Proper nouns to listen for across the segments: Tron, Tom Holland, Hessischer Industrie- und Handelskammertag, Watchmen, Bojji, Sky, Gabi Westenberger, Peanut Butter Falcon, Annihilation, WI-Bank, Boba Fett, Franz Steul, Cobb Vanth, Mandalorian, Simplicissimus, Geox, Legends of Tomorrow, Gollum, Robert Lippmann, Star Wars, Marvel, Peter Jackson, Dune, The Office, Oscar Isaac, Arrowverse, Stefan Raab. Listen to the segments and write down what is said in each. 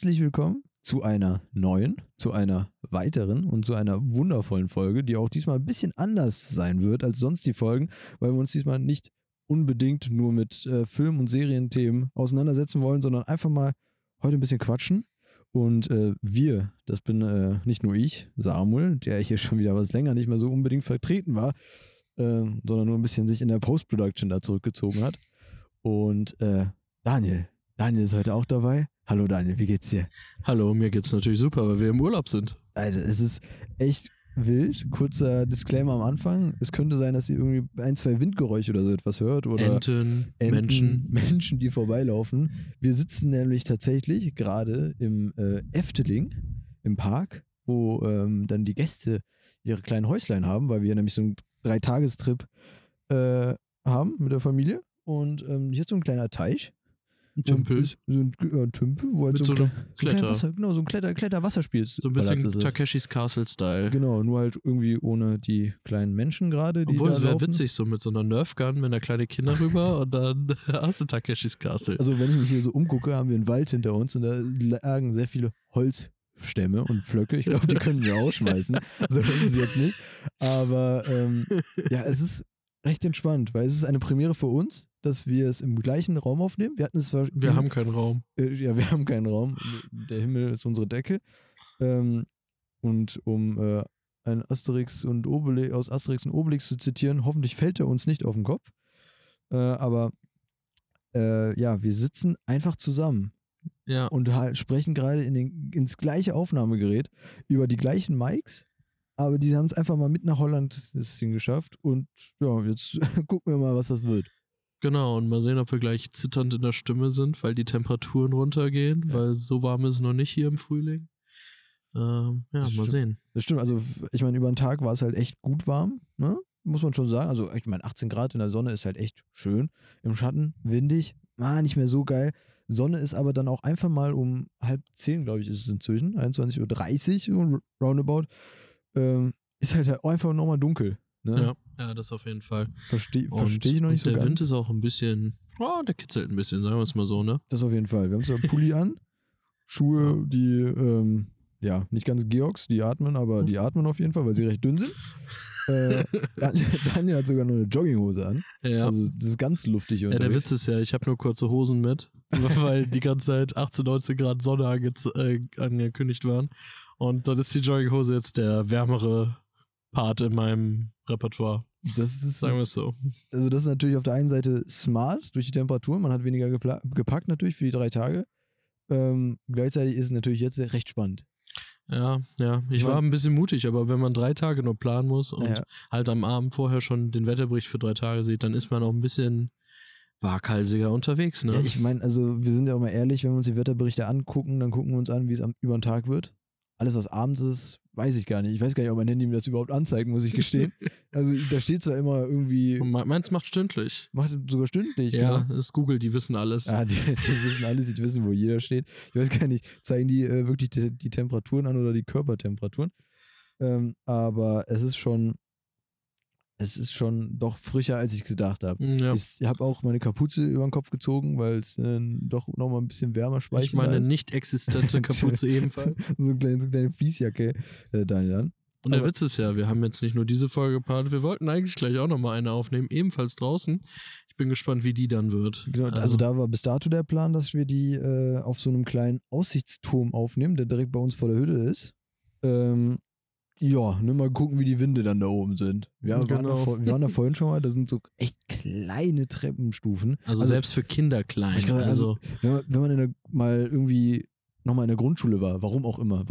herzlich willkommen zu einer neuen, zu einer weiteren und zu einer wundervollen Folge, die auch diesmal ein bisschen anders sein wird als sonst die Folgen, weil wir uns diesmal nicht unbedingt nur mit Film- und Serienthemen auseinandersetzen wollen, sondern einfach mal heute ein bisschen quatschen. Und wir, das bin nicht nur ich, Samuel, der hier schon wieder was länger nicht mehr so unbedingt vertreten war, sondern nur ein bisschen sich in der Post-Production da zurückgezogen hat. Und Daniel ist heute auch dabei. Hallo Daniel, wie geht's dir? Hallo, mir geht's natürlich super, weil wir im Urlaub sind. Alter, es ist echt wild. Kurzer Disclaimer am Anfang. Es könnte sein, dass ihr irgendwie 1-2 Windgeräusche oder so etwas hört. Oder Enten, Menschen, die vorbeilaufen. Wir sitzen nämlich tatsächlich gerade im Efteling, im Park, wo dann die Gäste ihre kleinen Häuslein haben, weil wir nämlich so einen 3-Tagestrip haben mit der Familie. Und hier ist so ein kleiner Teich. Tümpel. So ein Tümpel, wo halt so ein Kletterwasserspiel ist. So ein bisschen Takeshi's Castle Style. Genau, nur halt irgendwie ohne die kleinen Menschen gerade. Obwohl, es wäre witzig, so mit so einer Nerfgun, wenn da kleine Kinder rüber und dann hast du Takeshi's Castle. Also wenn ich mich hier so umgucke, haben wir einen Wald hinter uns und da lagen sehr viele Holzstämme und Pflöcke. Ich glaube, die können wir ausschmeißen. So ist es jetzt nicht. Aber ja, es ist recht entspannt, weil es ist eine Premiere für uns, dass wir es im gleichen Raum aufnehmen. Wir haben keinen Raum. Ja, wir haben keinen Raum. Der Himmel ist unsere Decke. Und um ein aus Asterix und Obelix zu zitieren, hoffentlich fällt er uns nicht auf den Kopf. Aber ja, wir sitzen einfach zusammen. Ja. Und sprechen gerade ins gleiche Aufnahmegerät über die gleichen Mics. Aber die haben es einfach mal mit nach Holland geschafft. Und ja, jetzt gucken wir mal, was das wird. Genau, und mal sehen, ob wir gleich zitternd in der Stimme sind, weil die Temperaturen runtergehen, ja. Weil so warm ist es noch nicht hier im Frühling. Ja, das mal stimmt. Sehen. Das stimmt, also ich meine, über den Tag war es halt echt gut warm, ne? Muss man schon sagen. Also ich meine, 18 Grad in der Sonne ist halt echt schön. Im Schatten, windig, nicht mehr so geil. Sonne ist aber dann auch einfach mal um 9:30, glaube ich, ist es inzwischen, 21:30 Uhr, roundabout, ist halt einfach nochmal dunkel. Ne? Ja, das auf jeden Fall. Verstehe ich noch nicht so ganz. Der Wind ist auch ein bisschen, der kitzelt ein bisschen, sagen wir es mal so, ne? Das auf jeden Fall. Wir haben so einen Pulli an, Schuhe, die, nicht ganz Geox, die atmen, aber die atmen auf jeden Fall, weil sie recht dünn sind. Daniel hat sogar nur eine Jogginghose an. Ja. Also das ist ganz luftig unterwegs. Ja, der Witz ist ja, ich habe nur kurze Hosen mit, weil die ganze Zeit 18, 19 Grad Sonne angekündigt waren. Und dann ist die Jogginghose jetzt der wärmere Part in meinem Repertoire. Das ist, sagen wir es so. Also das ist natürlich auf der einen Seite smart durch die Temperatur. Man hat weniger gepackt natürlich für die 3 Tage. Gleichzeitig ist es natürlich jetzt recht spannend. Ja. Ich war ein bisschen mutig, aber wenn man 3 Tage nur planen muss und halt am Abend vorher schon den Wetterbericht für 3 Tage sieht, dann ist man auch ein bisschen waghalsiger unterwegs, ne? Ja, ich meine, also wir sind ja auch mal ehrlich, wenn wir uns die Wetterberichte angucken, dann gucken wir uns an, wie es über den Tag wird. Alles, was abends ist, weiß ich gar nicht. Ich weiß gar nicht, ob mein Handy mir das überhaupt anzeigt, muss ich gestehen. Also da steht zwar immer irgendwie... Meins macht stündlich. Macht sogar stündlich, ja, genau. Ist Google, die wissen alles. Ja, die wissen alles, die wissen, wo jeder steht. Ich weiß gar nicht, zeigen die wirklich die Temperaturen an oder die Körpertemperaturen. Aber es ist schon doch frischer, als ich gedacht habe. Ja. Ich habe auch meine Kapuze über den Kopf gezogen, weil es doch nochmal ein bisschen wärmer speichert. Ich meine, nicht existente Kapuze ebenfalls. So eine kleine Fließjacke, Daniel. Dann. Und der Witz ist ja, wir haben jetzt nicht nur diese Folge geplant, wir wollten eigentlich gleich auch nochmal eine aufnehmen, ebenfalls draußen. Ich bin gespannt, wie die dann wird. Genau, also da war bis dato der Plan, dass wir die auf so einem kleinen Aussichtsturm aufnehmen, der direkt bei uns vor der Hütte ist. Ja, mal gucken, wie die Winde dann da oben sind. Wir waren da vorhin schon mal, das sind so echt kleine Treppenstufen. Also selbst für Kinder klein. Wenn man mal irgendwie nochmal in der Grundschule war, warum auch immer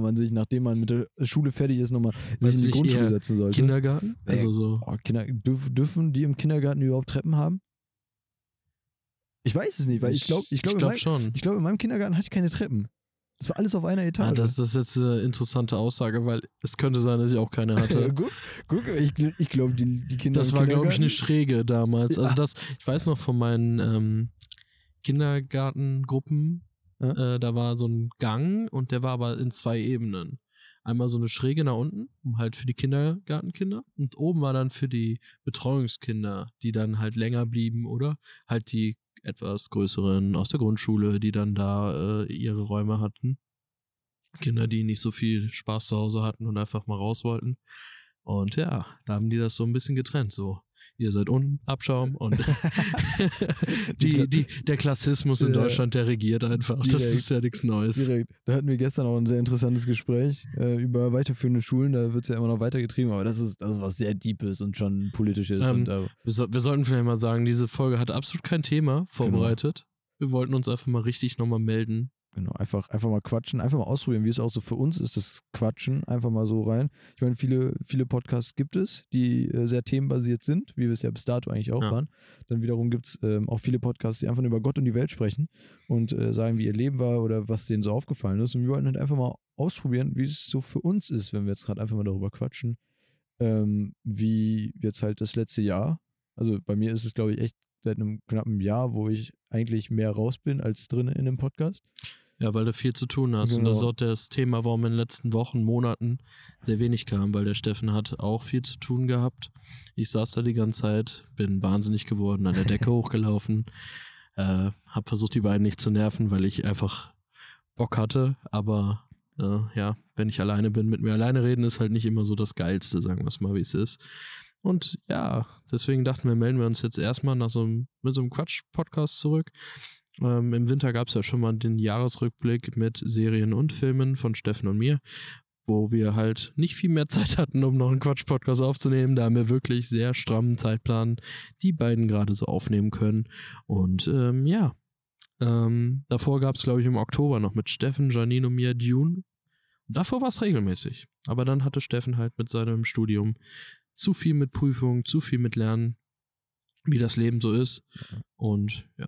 man sich, nachdem man mit der Schule fertig ist, nochmal sich in die Grundschule setzen sollte. Kindergarten? Also so. Dürfen die im Kindergarten überhaupt Treppen haben? Ich weiß es nicht, weil ich glaube, in meinem Kindergarten hatte ich keine Treppen. Das war alles auf einer Etage. Ja, das ist jetzt eine interessante Aussage, weil es könnte sein, dass ich auch keine hatte. Guck, ich glaube, die Kinder... Das war, glaube ich, eine Schräge damals. Ja. Also ich weiß noch von meinen Kindergartengruppen, da war so ein Gang und der war aber in 2 Ebenen. Einmal so eine Schräge nach unten, halt für die Kindergartenkinder, und oben war dann für die Betreuungskinder, die dann halt länger blieben oder halt die etwas größeren aus der Grundschule, die dann da ihre Räume hatten. Kinder, die nicht so viel Spaß zu Hause hatten und einfach mal raus wollten. Und ja, da haben die das so ein bisschen getrennt, so. Ihr seid unten, Abschaum und der Klassismus in Deutschland, der regiert einfach. Direkt, das ist ja nichts Neues. Direkt. Da hatten wir gestern auch ein sehr interessantes Gespräch über weiterführende Schulen. Da wird es ja immer noch weitergetrieben, aber das ist was sehr Deepes und schon Politisches. Wir sollten vielleicht mal sagen, diese Folge hat absolut kein Thema vorbereitet. Genau. Wir wollten uns einfach mal richtig nochmal melden. Genau, einfach mal quatschen, einfach mal ausprobieren, wie es auch so für uns ist, das Quatschen, einfach mal so rein. Ich meine, viele Podcasts gibt es, die sehr themenbasiert sind, wie wir es ja bis dato eigentlich auch waren. Dann wiederum gibt es auch viele Podcasts, die einfach nur über Gott und die Welt sprechen und sagen, wie ihr Leben war oder was denen so aufgefallen ist. Und wir wollten halt einfach mal ausprobieren, wie es so für uns ist, wenn wir jetzt gerade einfach mal darüber quatschen, wie jetzt halt das letzte Jahr, also bei mir ist es, glaube ich, echt seit einem knappen Jahr, wo ich eigentlich mehr raus bin als drin in dem Podcast. Ja, weil du viel zu tun hast. Genau. Und das ist auch das Thema, warum in den letzten Wochen, Monaten sehr wenig kam, weil der Steffen hat auch viel zu tun gehabt. Ich saß da die ganze Zeit, bin wahnsinnig geworden, an der Decke hochgelaufen, hab versucht, die beiden nicht zu nerven, weil ich einfach Bock hatte, aber wenn ich alleine bin, mit mir alleine reden, ist halt nicht immer so das Geilste, sagen wir es mal, wie es ist. Und ja, deswegen dachten wir, melden wir uns jetzt erstmal mit so einem Quatsch-Podcast zurück. Im Winter gab es ja schon mal den Jahresrückblick mit Serien und Filmen von Steffen und mir, wo wir halt nicht viel mehr Zeit hatten, um noch einen Quatsch-Podcast aufzunehmen. Da haben wir wirklich sehr strammen Zeitplan, die beiden gerade so aufnehmen können. Und davor gab es, glaube ich, im Oktober noch mit Steffen, Janine und mir Dune. Und davor war es regelmäßig. Aber dann hatte Steffen halt mit seinem Studium zu viel mit Prüfungen, zu viel mit Lernen, wie das Leben so ist. Und ja,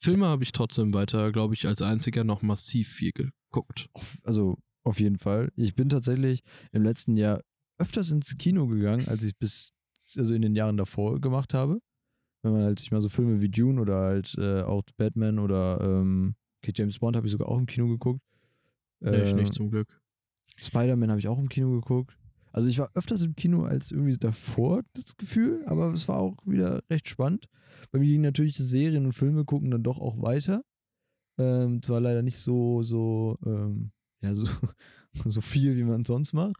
Filme habe ich trotzdem weiter, glaube ich, als einziger noch massiv viel geguckt. Also auf jeden Fall. Ich bin tatsächlich im letzten Jahr öfters ins Kino gegangen, als ich in den Jahren davor gemacht habe. Wenn man halt sich mal so Filme wie Dune oder halt auch Batman oder James Bond habe ich sogar auch im Kino geguckt. Ich nicht, zum Glück. Spider-Man habe ich auch im Kino geguckt. Also ich war öfters im Kino als irgendwie davor, das Gefühl, aber es war auch wieder recht spannend. Bei mir ging natürlich Serien und Filme gucken dann doch auch weiter. Zwar leider nicht so viel, wie man sonst macht,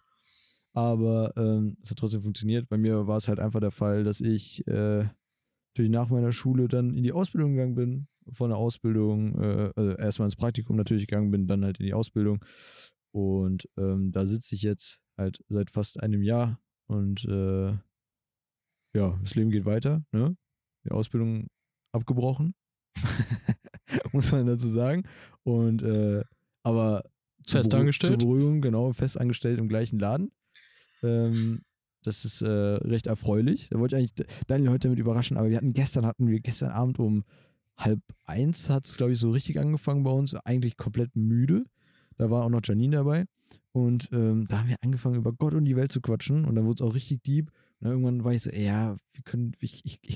aber es hat trotzdem funktioniert. Bei mir war es halt einfach der Fall, dass ich natürlich nach meiner Schule dann in die Ausbildung gegangen bin, von der Ausbildung, also erstmal ins Praktikum natürlich gegangen bin, dann halt in die Ausbildung. Und da sitze ich jetzt halt seit fast einem Jahr und das Leben geht weiter, ne? Die Ausbildung abgebrochen, muss man dazu sagen. Und aber festangestellt, zur Beruhigung, genau, festangestellt im gleichen Laden. Das ist recht erfreulich. Da wollte ich eigentlich Daniel heute damit überraschen, aber gestern Abend um 12:30 hat es, glaube ich, so richtig angefangen bei uns, eigentlich komplett müde. Da war auch noch Janine dabei. Und da haben wir angefangen, über Gott und die Welt zu quatschen. Und dann wurde es auch richtig deep. Und irgendwann war ich so, ich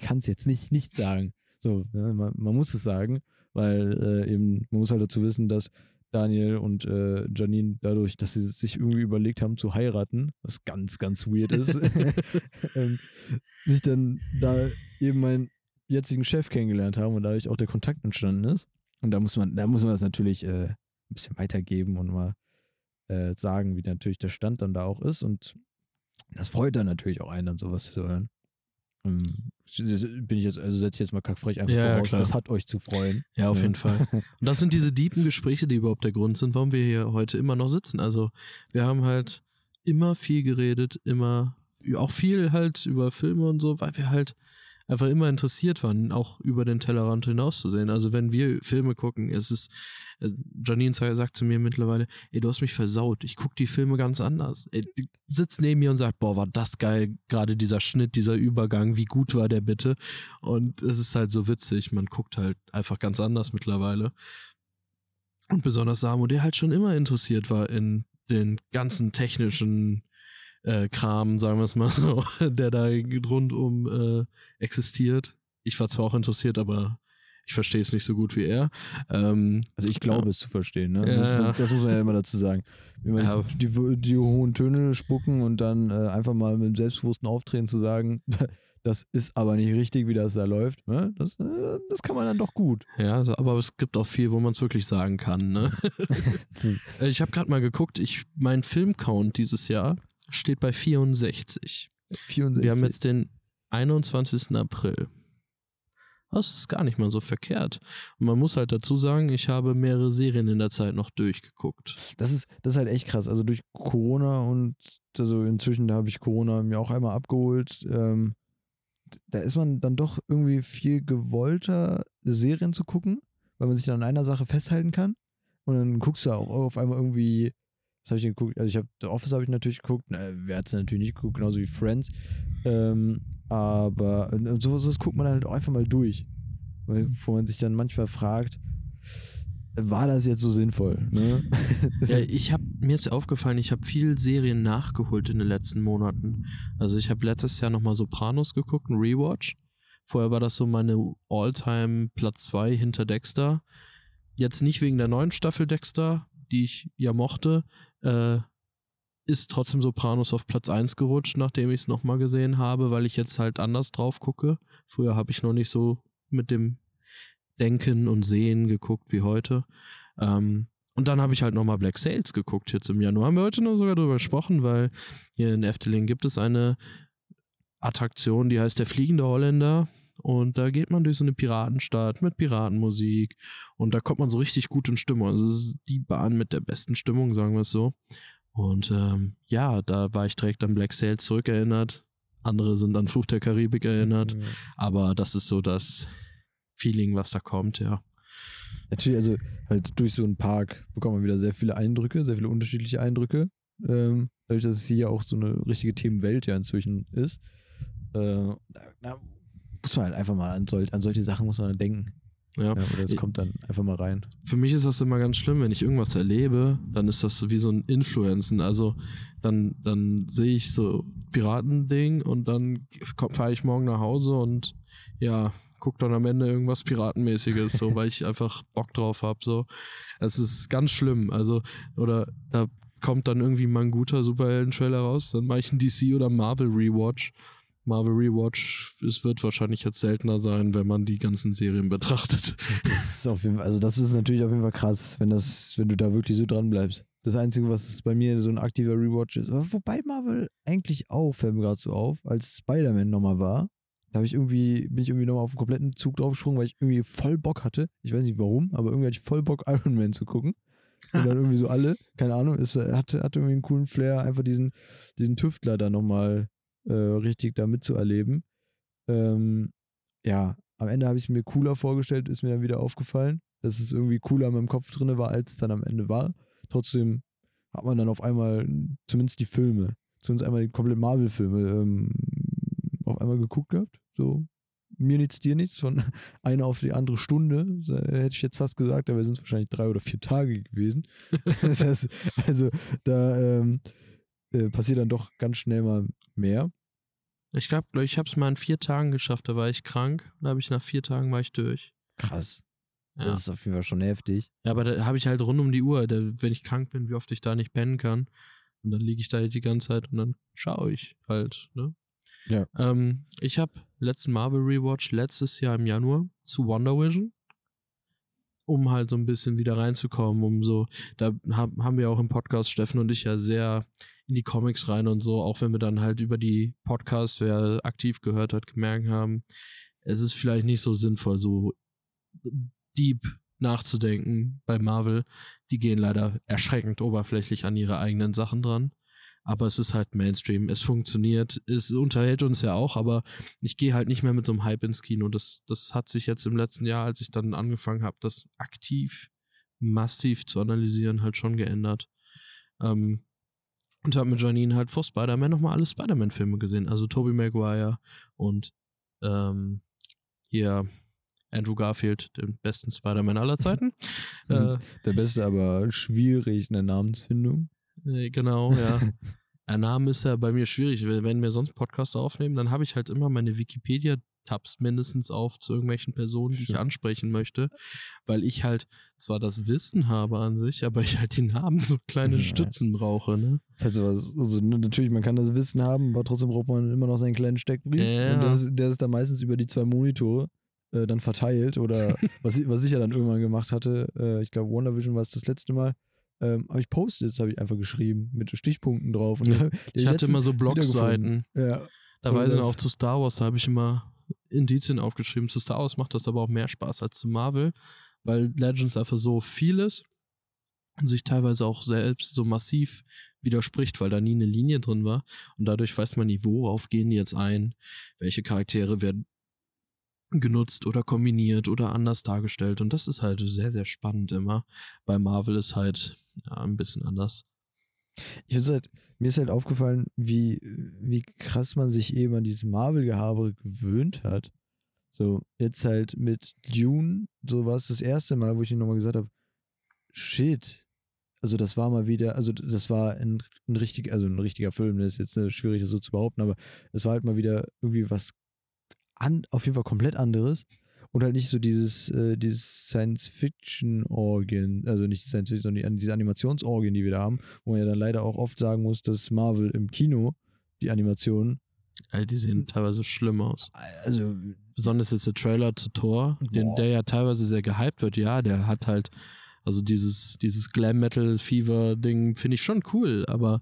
kann es jetzt nicht sagen. So, ja, man muss es sagen, weil man muss halt dazu wissen, dass Daniel und Janine dadurch, dass sie sich irgendwie überlegt haben zu heiraten, was ganz, ganz weird ist, sich dann da eben meinen jetzigen Chef kennengelernt haben und dadurch auch der Kontakt entstanden ist. Und da muss man das natürlich ein bisschen weitergeben und mal sagen, wie natürlich der Stand dann da auch ist, und das freut dann natürlich auch einen, dann sowas zu hören. Setze ich jetzt mal kackfrech einfach voraus, das hat euch zu freuen. Ja, auf jeden Fall. Und das sind diese tiefen Gespräche, die überhaupt der Grund sind, warum wir hier heute immer noch sitzen. Also wir haben halt immer viel geredet, immer auch viel halt über Filme und so, weil wir halt einfach immer interessiert waren, auch über den Tellerrand hinaus zu sehen. Also wenn wir Filme gucken, Janine sagt zu mir mittlerweile, du hast mich versaut, ich gucke die Filme ganz anders. Sitzt neben mir und sagt, boah, war das geil, gerade dieser Schnitt, dieser Übergang, wie gut war der bitte? Und es ist halt so witzig, man guckt halt einfach ganz anders mittlerweile. Und besonders Samu, der halt schon immer interessiert war in den ganzen technischen Kram, sagen wir es mal so, der da rundum existiert. Ich war zwar auch interessiert, aber Ich verstehe es nicht so gut wie er. Also ich glaube es zu verstehen, ne? Das muss man ja immer dazu sagen. Wenn man die hohen Töne spucken und dann einfach mal mit dem selbstbewussten Auftreten zu sagen, das ist aber nicht richtig, wie das da läuft. Ne? Das kann man dann doch gut. Ja, aber es gibt auch viel, wo man es wirklich sagen kann. Ne? Ich habe gerade mal geguckt, mein Filmcount dieses Jahr steht bei 64. 64. Wir haben jetzt den 21. April. Das ist gar nicht mal so verkehrt. Und man muss halt dazu sagen, ich habe mehrere Serien in der Zeit noch durchgeguckt. Das ist halt echt krass. Also durch Corona und also inzwischen habe ich Corona mir auch einmal abgeholt. Da ist man dann doch irgendwie viel gewollter, Serien zu gucken, weil man sich dann an einer Sache festhalten kann. Und dann guckst du auch auf einmal irgendwie, was habe ich denn geguckt? Also The Office habe ich natürlich geguckt. Na, wer hat es natürlich nicht geguckt? Genauso wie Friends. Aber sowas guckt man dann halt auch einfach mal durch. Wo man sich dann manchmal fragt, war das jetzt so sinnvoll? Ne? Ja, mir ist aufgefallen, ich habe viel Serien nachgeholt in den letzten Monaten. Also ich habe letztes Jahr nochmal Sopranos geguckt, ein Rewatch. Vorher war das so meine All-Time Platz 2 hinter Dexter. Jetzt nicht wegen der neuen Staffel Dexter, die ich ja mochte, ist trotzdem Sopranos auf Platz 1 gerutscht, nachdem ich es nochmal gesehen habe, weil ich jetzt halt anders drauf gucke. Früher habe ich noch nicht so mit dem Denken und Sehen geguckt wie heute. Und dann habe ich halt nochmal Black Sails geguckt jetzt im Januar. Haben wir heute noch sogar drüber gesprochen, weil hier in Efteling gibt es eine Attraktion, die heißt der fliegende Holländer. Und da geht man durch so eine Piratenstadt mit Piratenmusik. Und da kommt man so richtig gut in Stimmung. Also es ist die Bahn mit der besten Stimmung, sagen wir es so. Und da war ich direkt an Black Sails zurückerinnert. Andere sind an Fluch der Karibik erinnert. Ja. Aber das ist so das Feeling, was da kommt, ja. Natürlich, also halt durch so einen Park bekommt man wieder sehr viele Eindrücke, sehr viele unterschiedliche Eindrücke. Dadurch, dass es hier auch so eine richtige Themenwelt ja inzwischen ist. Da muss man halt einfach mal an solche Sachen muss man dann denken. Ja. Oder es kommt dann einfach mal rein. Für mich ist das immer ganz schlimm, wenn ich irgendwas erlebe, dann ist das so wie so ein Influenzen. Also dann sehe ich so Piratending und dann fahre ich morgen nach Hause und ja, gucke dann am Ende irgendwas Piratenmäßiges, so, weil ich einfach Bock drauf habe. So. Es ist ganz schlimm. Also, oder da kommt dann irgendwie mal ein guter Superhelden-Trailer raus, dann mache ich einen DC- oder Marvel-Rewatch. Marvel Rewatch, es wird wahrscheinlich jetzt seltener sein, wenn man die ganzen Serien betrachtet. Das ist auf jeden Fall, also das ist natürlich auf jeden Fall krass, wenn du da wirklich so dran bleibst. Das Einzige, was bei mir so ein aktiver Rewatch ist, wobei Marvel eigentlich auch, fällt mir gerade so auf, als Spider-Man nochmal war, da bin ich irgendwie nochmal auf einen kompletten Zug draufgesprungen, weil ich irgendwie voll Bock hatte. Ich weiß nicht warum, aber irgendwie hatte ich voll Bock, Iron Man zu gucken. Und dann irgendwie so alle, keine Ahnung, hatte irgendwie einen coolen Flair, einfach diesen Tüftler da nochmal richtig da mitzuerleben. Am Ende habe ich es mir cooler vorgestellt, ist mir dann wieder aufgefallen, dass es irgendwie cooler in meinem Kopf drin war, als es dann am Ende war. Trotzdem hat man dann auf einmal zumindest die Filme, die kompletten Marvel-Filme auf einmal geguckt gehabt. So, mir nichts, dir nichts, von einer auf die andere Stunde, hätte ich jetzt fast gesagt, aber sind es wahrscheinlich 3 oder 4 Tage gewesen. Das heißt, also da passiert dann doch ganz schnell mal mehr. Ich glaube, ich habe es mal in 4 Tagen geschafft, da war ich krank. Da habe ich nach 4 Tagen war ich durch. Krass. Ja. Das ist auf jeden Fall schon heftig. Ja, aber da habe ich halt rund um die Uhr, wenn ich krank bin, wie oft ich da nicht pennen kann. Und dann liege ich da die ganze Zeit und dann schaue ich halt. Ne? Ja. Ich habe letzten Marvel Rewatch letztes Jahr im Januar zu WandaVision, um halt so ein bisschen wieder reinzukommen, da haben wir auch im Podcast, Steffen und ich, ja sehr in die Comics rein und so, auch wenn wir dann halt über die Podcasts, wer aktiv gehört hat, gemerkt haben, es ist vielleicht nicht so sinnvoll, so deep nachzudenken bei Marvel. Die gehen leider erschreckend oberflächlich an ihre eigenen Sachen dran, aber es ist halt Mainstream, es funktioniert, es unterhält uns ja auch, aber ich gehe halt nicht mehr mit so einem Hype ins Kino. Das hat sich jetzt im letzten Jahr, als ich dann angefangen habe, das aktiv, massiv zu analysieren, halt schon geändert. Und habe mit Janine halt vor Spider-Man nochmal alle Spider-Man-Filme gesehen. Also Tobey Maguire und Andrew Garfield, den besten Spider-Man aller Zeiten. Der beste, aber schwierig in der Namensfindung. Genau, ja. Der Name ist ja bei mir schwierig. Wenn wir sonst Podcaster aufnehmen, dann habe ich halt immer meine Wikipedia-Tabs mindestens auf zu irgendwelchen Personen, die ich ansprechen möchte, weil ich halt zwar das Wissen habe an sich, aber ich halt die Namen so kleine Stützen brauche. Ne? Das heißt also natürlich, man kann das Wissen haben, aber trotzdem braucht man immer noch seinen kleinen Steckbrief. Ja. Und der ist dann meistens über die 2 Monitore dann verteilt oder was ich ja dann irgendwann gemacht hatte, ich glaube WandaVision war es das letzte Mal, habe ich Post-its, habe ich einfach geschrieben mit Stichpunkten drauf. Und ich hatte immer so Blogseiten. Ja. Da weiß ich noch, auch zu Star Wars, da habe ich immer Indizien aufgeschrieben. Zu Star Wars macht das aber auch mehr Spaß als zu Marvel, weil Legends einfach so viel ist und sich teilweise auch selbst so massiv widerspricht, weil da nie eine Linie drin war. Und dadurch weiß man nie, worauf gehen die jetzt ein, welche Charaktere werden genutzt oder kombiniert oder anders dargestellt. Und das ist halt sehr, sehr spannend immer. Bei Marvel ist halt ein bisschen anders. Ich finde halt, mir ist halt aufgefallen, wie krass man sich eben an dieses Marvel-Gehabe gewöhnt hat. So, jetzt halt mit Dune, so war es das erste Mal, wo ich ihm nochmal gesagt habe, shit. Also das war mal wieder, also das war ein richtiger Film, das ist jetzt schwierig, das so zu behaupten, aber es war halt mal wieder irgendwie was auf jeden Fall komplett anderes und halt nicht so dieses Science-Fiction-Orgien, also nicht die Science-Fiction, sondern diese Animationsorgien, die wir da haben, wo man ja dann leider auch oft sagen muss, dass Marvel im Kino, die Animationen, die sehen teilweise schlimm aus. Also besonders jetzt der Trailer zu Thor, der ja teilweise sehr gehypt wird, ja, der hat halt, also dieses Glam-Metal-Fever-Ding finde ich schon cool, aber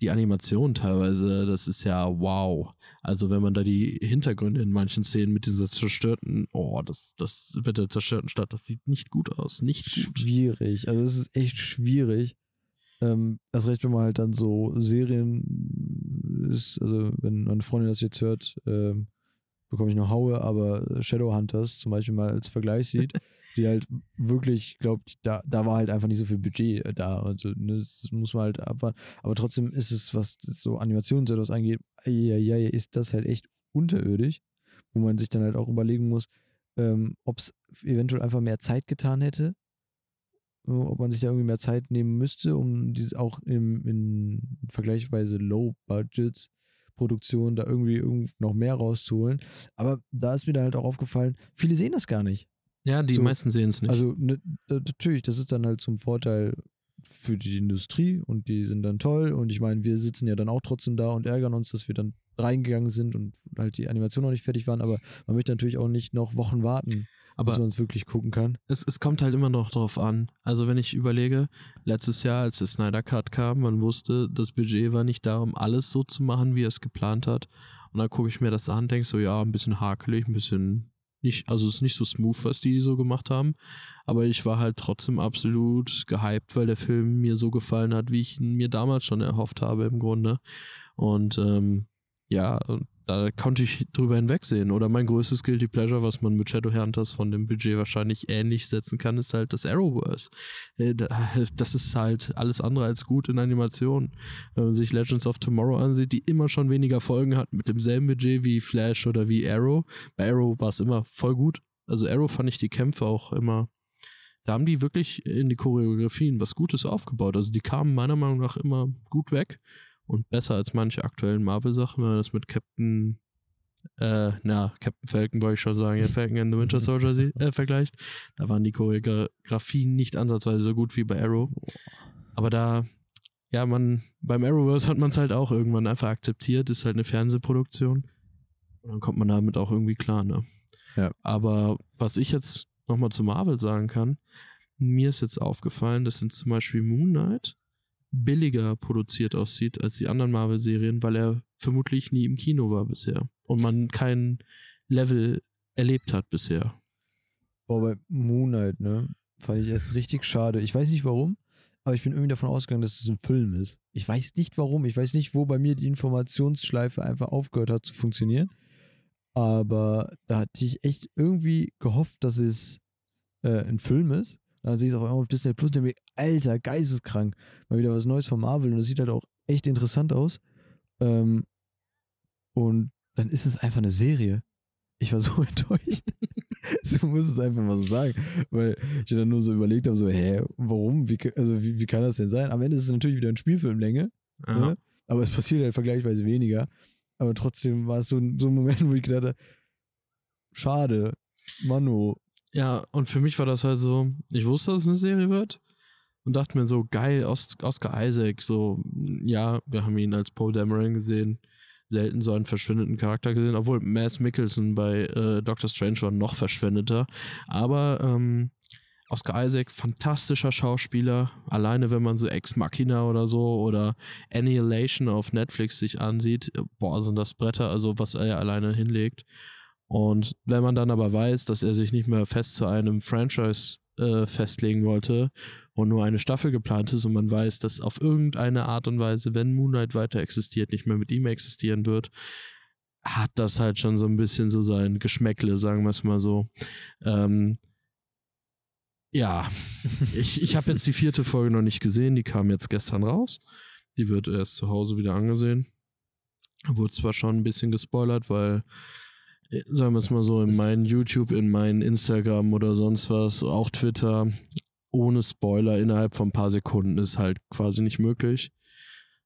die Animation teilweise, das ist ja wow. Also wenn man da die Hintergründe in manchen Szenen mit dieser zerstörten, mit der zerstörten Stadt, das sieht nicht gut aus. Nicht gut. Schwierig. Also es ist echt schwierig. Erst recht, wenn man halt dann so Serien ist, also wenn meine Freundin das jetzt hört, bekomme ich noch Haue, aber Shadowhunters zum Beispiel mal als Vergleich sieht, die halt wirklich, glaubt, da war halt einfach nicht so viel Budget da. Also das muss man halt abwarten. Aber trotzdem ist es, was so Animationen und sowas angeht, ist das halt echt unterirdisch, wo man sich dann halt auch überlegen muss, ob es eventuell einfach mehr Zeit getan hätte, ob man sich da irgendwie mehr Zeit nehmen müsste, um dieses auch in vergleichsweise Low-Budgets Produktion da irgendwie noch mehr rauszuholen. Aber da ist mir dann halt auch aufgefallen, viele sehen das gar nicht. Ja, die meisten sehen es nicht. Also natürlich, das ist dann halt zum Vorteil für die Industrie und die sind dann toll und ich meine, wir sitzen ja dann auch trotzdem da und ärgern uns, dass wir dann reingegangen sind und halt die Animation noch nicht fertig waren, aber man möchte natürlich auch nicht noch Wochen warten, aber bis man es wirklich gucken kann. Es kommt halt immer noch drauf an. Also wenn ich überlege, letztes Jahr, als der Snyder Cut kam, man wusste, das Budget war nicht da, um alles so zu machen, wie er es geplant hat. Und dann gucke ich mir das an und denke so, ja, ein bisschen hakelig, ein bisschen nicht, also es ist nicht so smooth, was die so gemacht haben. Aber ich war halt trotzdem absolut gehypt, weil der Film mir so gefallen hat, wie ich ihn mir damals schon erhofft habe im Grunde. Und ja, da konnte ich drüber hinwegsehen. Oder mein größtes Guilty Pleasure, was man mit Shadowhunters von dem Budget wahrscheinlich ähnlich setzen kann, ist halt das Arrowverse. Das ist halt alles andere als gut in Animation. Wenn man sich Legends of Tomorrow ansieht, die immer schon weniger Folgen hat, mit demselben Budget wie Flash oder wie Arrow. Bei Arrow war es immer voll gut. Also Arrow fand ich die Kämpfe auch immer, da haben die wirklich in die Choreografien was Gutes aufgebaut. Also die kamen meiner Meinung nach immer gut weg. Und besser als manche aktuellen Marvel-Sachen, wenn man das mit Captain Falcon, wollte ich schon sagen, Falcon and the Winter Soldier vergleicht. Da waren die Choreografien nicht ansatzweise so gut wie bei Arrow. Aber da, ja, beim Arrowverse hat man es halt auch irgendwann einfach akzeptiert, ist halt eine Fernsehproduktion. Und dann kommt man damit auch irgendwie klar, ne? Ja. Aber was ich jetzt nochmal zu Marvel sagen kann, mir ist jetzt aufgefallen, das sind zum Beispiel Moon Knight, billiger produziert aussieht als die anderen Marvel-Serien, weil er vermutlich nie im Kino war bisher und man kein Level erlebt hat bisher. Boah, bei Moon Knight, ne, fand ich erst richtig schade. Ich weiß nicht warum, aber ich bin irgendwie davon ausgegangen, dass es ein Film ist. Ich weiß nicht warum, ich weiß nicht, wo bei mir die Informationsschleife einfach aufgehört hat zu funktionieren, aber da hatte ich echt irgendwie gehofft, dass es ein Film ist. Da sehe ich es auch auf Disney Plus, denke ich, alter, geisteskrank. Mal wieder was Neues von Marvel und das sieht halt auch echt interessant aus. Und dann ist es einfach eine Serie. Ich war so enttäuscht. So muss es einfach mal so sagen. Weil ich dann nur so überlegt habe, so, warum? Wie kann das denn sein? Am Ende ist es natürlich wieder in Spielfilmlänge. Ne? aber es passiert halt vergleichsweise weniger. Aber trotzdem war es so ein Moment, wo ich gedacht habe, schade, Manu. Ja, und für mich war das halt so, ich wusste, dass es eine Serie wird und dachte mir so, geil, Oscar Isaac, so, ja, wir haben ihn als Poe Dameron gesehen, selten so einen verschwindenden Charakter gesehen, obwohl Mads Mikkelsen bei Doctor Strange war noch verschwindeter, aber Oscar Isaac, fantastischer Schauspieler, alleine wenn man so Ex Machina oder so oder Annihilation auf Netflix sich ansieht, boah, sind das Bretter, also was er alleine hinlegt. Und wenn man dann aber weiß, dass er sich nicht mehr fest zu einem Franchise festlegen wollte und nur eine Staffel geplant ist und man weiß, dass auf irgendeine Art und Weise, wenn Moon Knight weiter existiert, nicht mehr mit ihm existieren wird, hat das halt schon so ein bisschen so sein Geschmäckle, sagen wir es mal so. Ja, ich habe jetzt die 4. Folge noch nicht gesehen, die kam jetzt gestern raus. Die wird erst zu Hause wieder angesehen. Wurde zwar schon ein bisschen gespoilert, weil, sagen wir es mal so, in meinen YouTube, in meinen Instagram oder sonst was, auch Twitter, ohne Spoiler innerhalb von ein paar Sekunden ist halt quasi nicht möglich.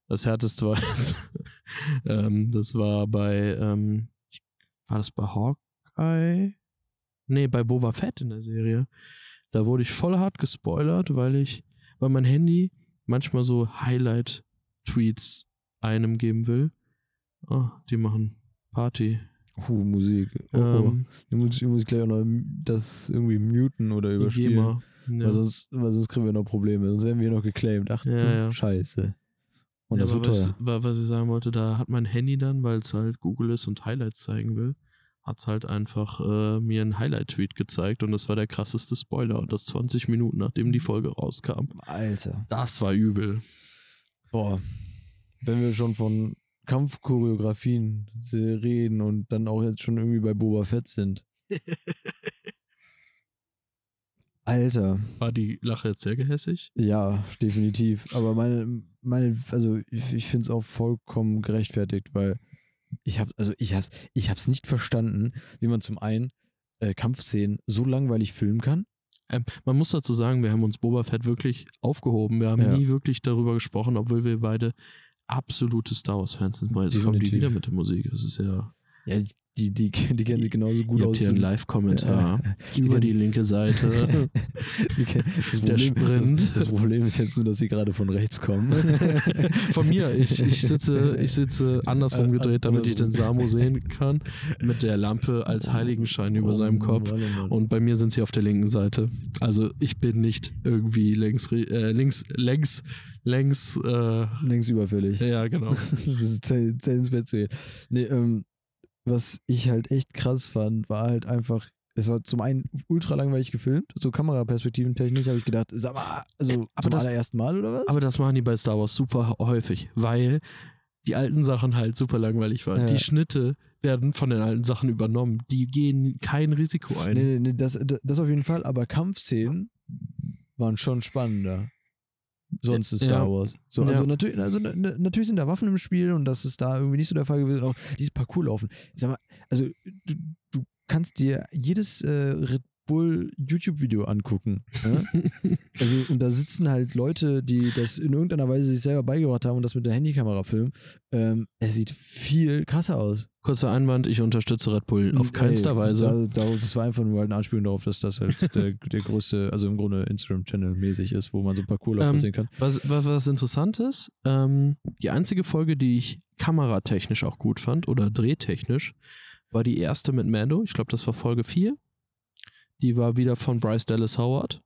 Das härteste war jetzt, das war bei, war das bei Hawkeye? Nee, bei Boba Fett in der Serie. Da wurde ich voll hart gespoilert, weil mein Handy manchmal so Highlight-Tweets einem geben will. Oh, die machen Party. Musik. Ich muss gleich auch noch das irgendwie muten oder überspielen. Ja. Weil sonst kriegen wir noch Probleme. Sonst werden wir noch geclaimed. Ach ja. Scheiße. Und ja, das wird teuer. Was ich sagen wollte, da hat mein Handy dann, weil es halt Google ist und Highlights zeigen will, hat es halt einfach mir einen Highlight-Tweet gezeigt und das war der krasseste Spoiler. Und das 20 Minuten, nachdem die Folge rauskam. Alter. Das war übel. Boah. Wenn wir schon von Kampfchoreografien reden und dann auch jetzt schon irgendwie bei Boba Fett sind. Alter. War die Lache jetzt sehr gehässig? Ja, definitiv. Aber ich finde es auch vollkommen gerechtfertigt, weil ich hab's nicht verstanden, wie man zum einen Kampfszenen so langweilig filmen kann. Man muss dazu sagen, wir haben uns Boba Fett wirklich aufgehoben. Wir haben nie wirklich darüber gesprochen, obwohl wir beide absolute Star Wars Fans sind, weil es kommen die wieder mit der Musik. Das ist ja die kennen sich genauso gut aus. Ihr habt hier einen Live-Kommentar über die linke Seite. Das Problem ist jetzt nur, dass sie gerade von rechts kommen. Von mir. Ich sitze andersrum gedreht, damit ich den Samo sehen kann, mit der Lampe als Heiligenschein über seinem Kopf. Mann. Und bei mir sind sie auf der linken Seite. Also ich bin nicht irgendwie links überfällig. Ja, genau. Das ist ins Bett zu gehen. Nee, was ich halt echt krass fand, war halt einfach, es war zum einen ultra langweilig gefilmt, so Kameraperspektiven technisch habe ich gedacht, sag mal, also zum allerersten Mal oder was? Aber das machen die bei Star Wars super häufig, weil die alten Sachen halt super langweilig waren. Ja. Die Schnitte werden von den alten Sachen übernommen, die gehen kein Risiko ein. Nee, das auf jeden Fall, aber Kampfszenen waren schon spannender. Sonst ist Star Wars. So, also natürlich sind da Waffen im Spiel und das ist da irgendwie nicht so der Fall gewesen. Auch dieses Parkourlaufen. Ich sag mal, also du kannst dir jedes Red Bull YouTube-Video angucken. Ja? Also, und da sitzen halt Leute, die das in irgendeiner Weise sich selber beigebracht haben und das mit der Handykamera filmen. Es sieht viel krasser aus. Kurzer Einwand, ich unterstütze Red Bull auf keinster Weise. Das war einfach nur halt eine Anspielung darauf, dass das halt der größte, also im Grunde Instagram-Channel mäßig ist, wo man so ein paar Parkourlauf sehen kann. Was interessant ist, die einzige Folge, die ich kameratechnisch auch gut fand oder drehtechnisch, war die erste mit Mando. Ich glaube, das war Folge 4. Die war wieder von Bryce Dallas Howard,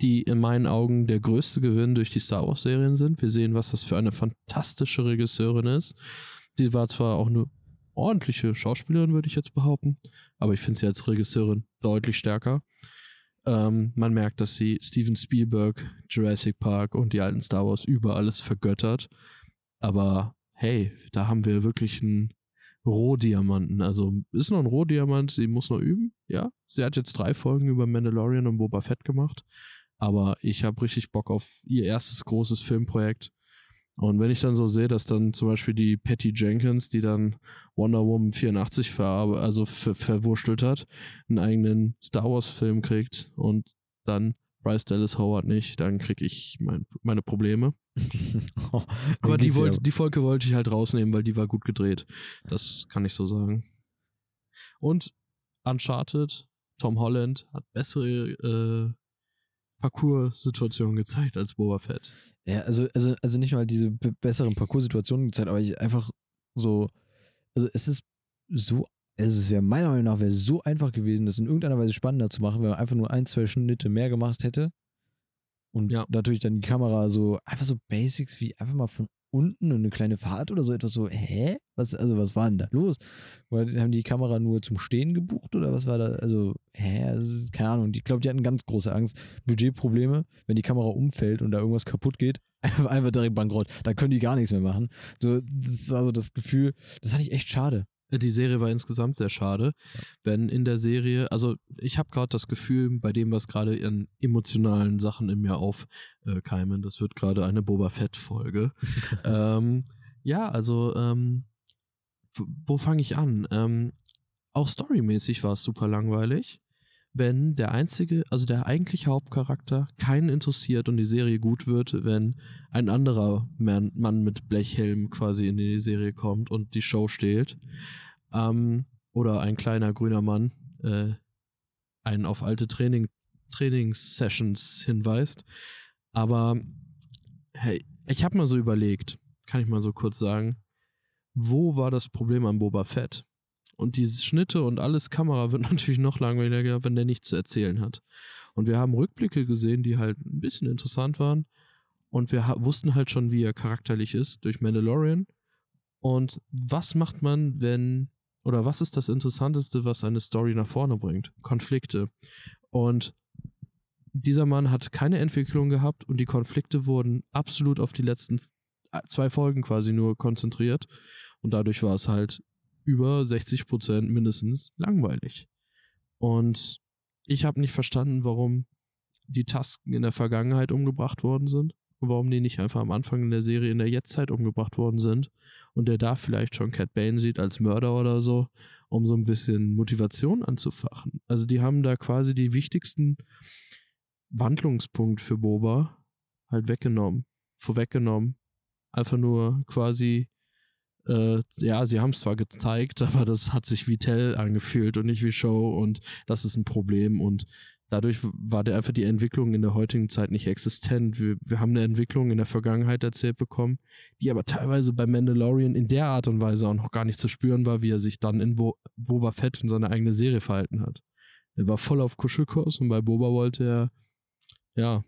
die in meinen Augen der größte Gewinn durch die Star Wars Serien sind. Wir sehen, was das für eine fantastische Regisseurin ist. Sie war zwar auch eine ordentliche Schauspielerin, würde ich jetzt behaupten, aber ich finde sie als Regisseurin deutlich stärker. Man merkt, dass sie Steven Spielberg, Jurassic Park und die alten Star Wars über alles vergöttert. Aber hey, da haben wir wirklich einen Rohdiamanten, also ist noch ein Rohdiamant, sie muss noch üben, ja. Sie hat jetzt 3 Folgen über Mandalorian und Boba Fett gemacht, aber ich habe richtig Bock auf ihr erstes großes Filmprojekt und wenn ich dann so sehe, dass dann zum Beispiel die Patty Jenkins, die dann Wonder Woman 84 verwurschtelt hat, einen eigenen Star Wars Film kriegt und dann Bryce Dallas Howard nicht, dann kriege ich meine Probleme. Aber die Folge wollte ich halt rausnehmen, weil die war gut gedreht. Das kann ich so sagen. Und Uncharted, Tom Holland hat bessere Parcours-Situationen gezeigt als Boba Fett. Ja, also nicht mal diese besseren Parcours-Situationen gezeigt, aber ich einfach so, also es ist so, es wäre meiner Meinung nach so einfach gewesen, das in irgendeiner Weise spannender zu machen, wenn man einfach nur 1-2 Schnitte mehr gemacht hätte und natürlich dann die Kamera so, einfach so Basics wie einfach mal von unten und eine kleine Fahrt oder so etwas so, was war denn da los? Oder haben die Kamera nur zum Stehen gebucht oder was war da, keine Ahnung, ich glaube, die hatten ganz große Angst, Budgetprobleme, wenn die Kamera umfällt und da irgendwas kaputt geht, einfach direkt bankrott, da können die gar nichts mehr machen. So, das war so das Gefühl, das hatte ich echt schade. Die Serie war insgesamt sehr schade, wenn in der Serie, also ich habe gerade das Gefühl, bei dem, was gerade in emotionalen Sachen in mir aufkeimen, das wird gerade eine Boba Fett-Folge. Wo fange ich an? Auch storymäßig war es super langweilig, wenn der eigentliche Hauptcharakter keinen interessiert und die Serie gut wird, wenn ein anderer Mann mit Blechhelm quasi in die Serie kommt und die Show stehlt. Oder ein kleiner grüner Mann einen auf alte Trainingssessions hinweist. Aber hey, ich habe mal so überlegt, kann ich mal so kurz sagen, wo war das Problem an Boba Fett? Und die Schnitte und alles Kamera wird natürlich noch langweiliger, wenn der nichts zu erzählen hat. Und wir haben Rückblicke gesehen, die halt ein bisschen interessant waren. Und wir wussten halt schon, wie er charakterlich ist, durch Mandalorian. Und was macht man, was ist das Interessanteste, was eine Story nach vorne bringt? Konflikte. Und dieser Mann hat keine Entwicklung gehabt und die Konflikte wurden absolut auf die letzten 2 Folgen quasi nur konzentriert. Und dadurch war es halt über 60% mindestens langweilig. Und ich habe nicht verstanden, warum die Tasken in der Vergangenheit umgebracht worden sind und warum die nicht einfach am Anfang in der Serie in der Jetztzeit umgebracht worden sind und der da vielleicht schon Cad Bane sieht als Mörder oder so, um so ein bisschen Motivation anzufachen. Also die haben da quasi die wichtigsten Wandlungspunkt für Boba halt vorweggenommen. Einfach nur quasi sie haben es zwar gezeigt, aber das hat sich wie Tell angefühlt und nicht wie Show und das ist ein Problem und dadurch war der einfach die Entwicklung in der heutigen Zeit nicht existent. Wir haben eine Entwicklung in der Vergangenheit erzählt bekommen, die aber teilweise bei Mandalorian in der Art und Weise auch noch gar nicht zu spüren war, wie er sich dann in Boba Fett in seine eigene Serie verhalten hat. Er war voll auf Kuschelkurs und bei Boba wollte er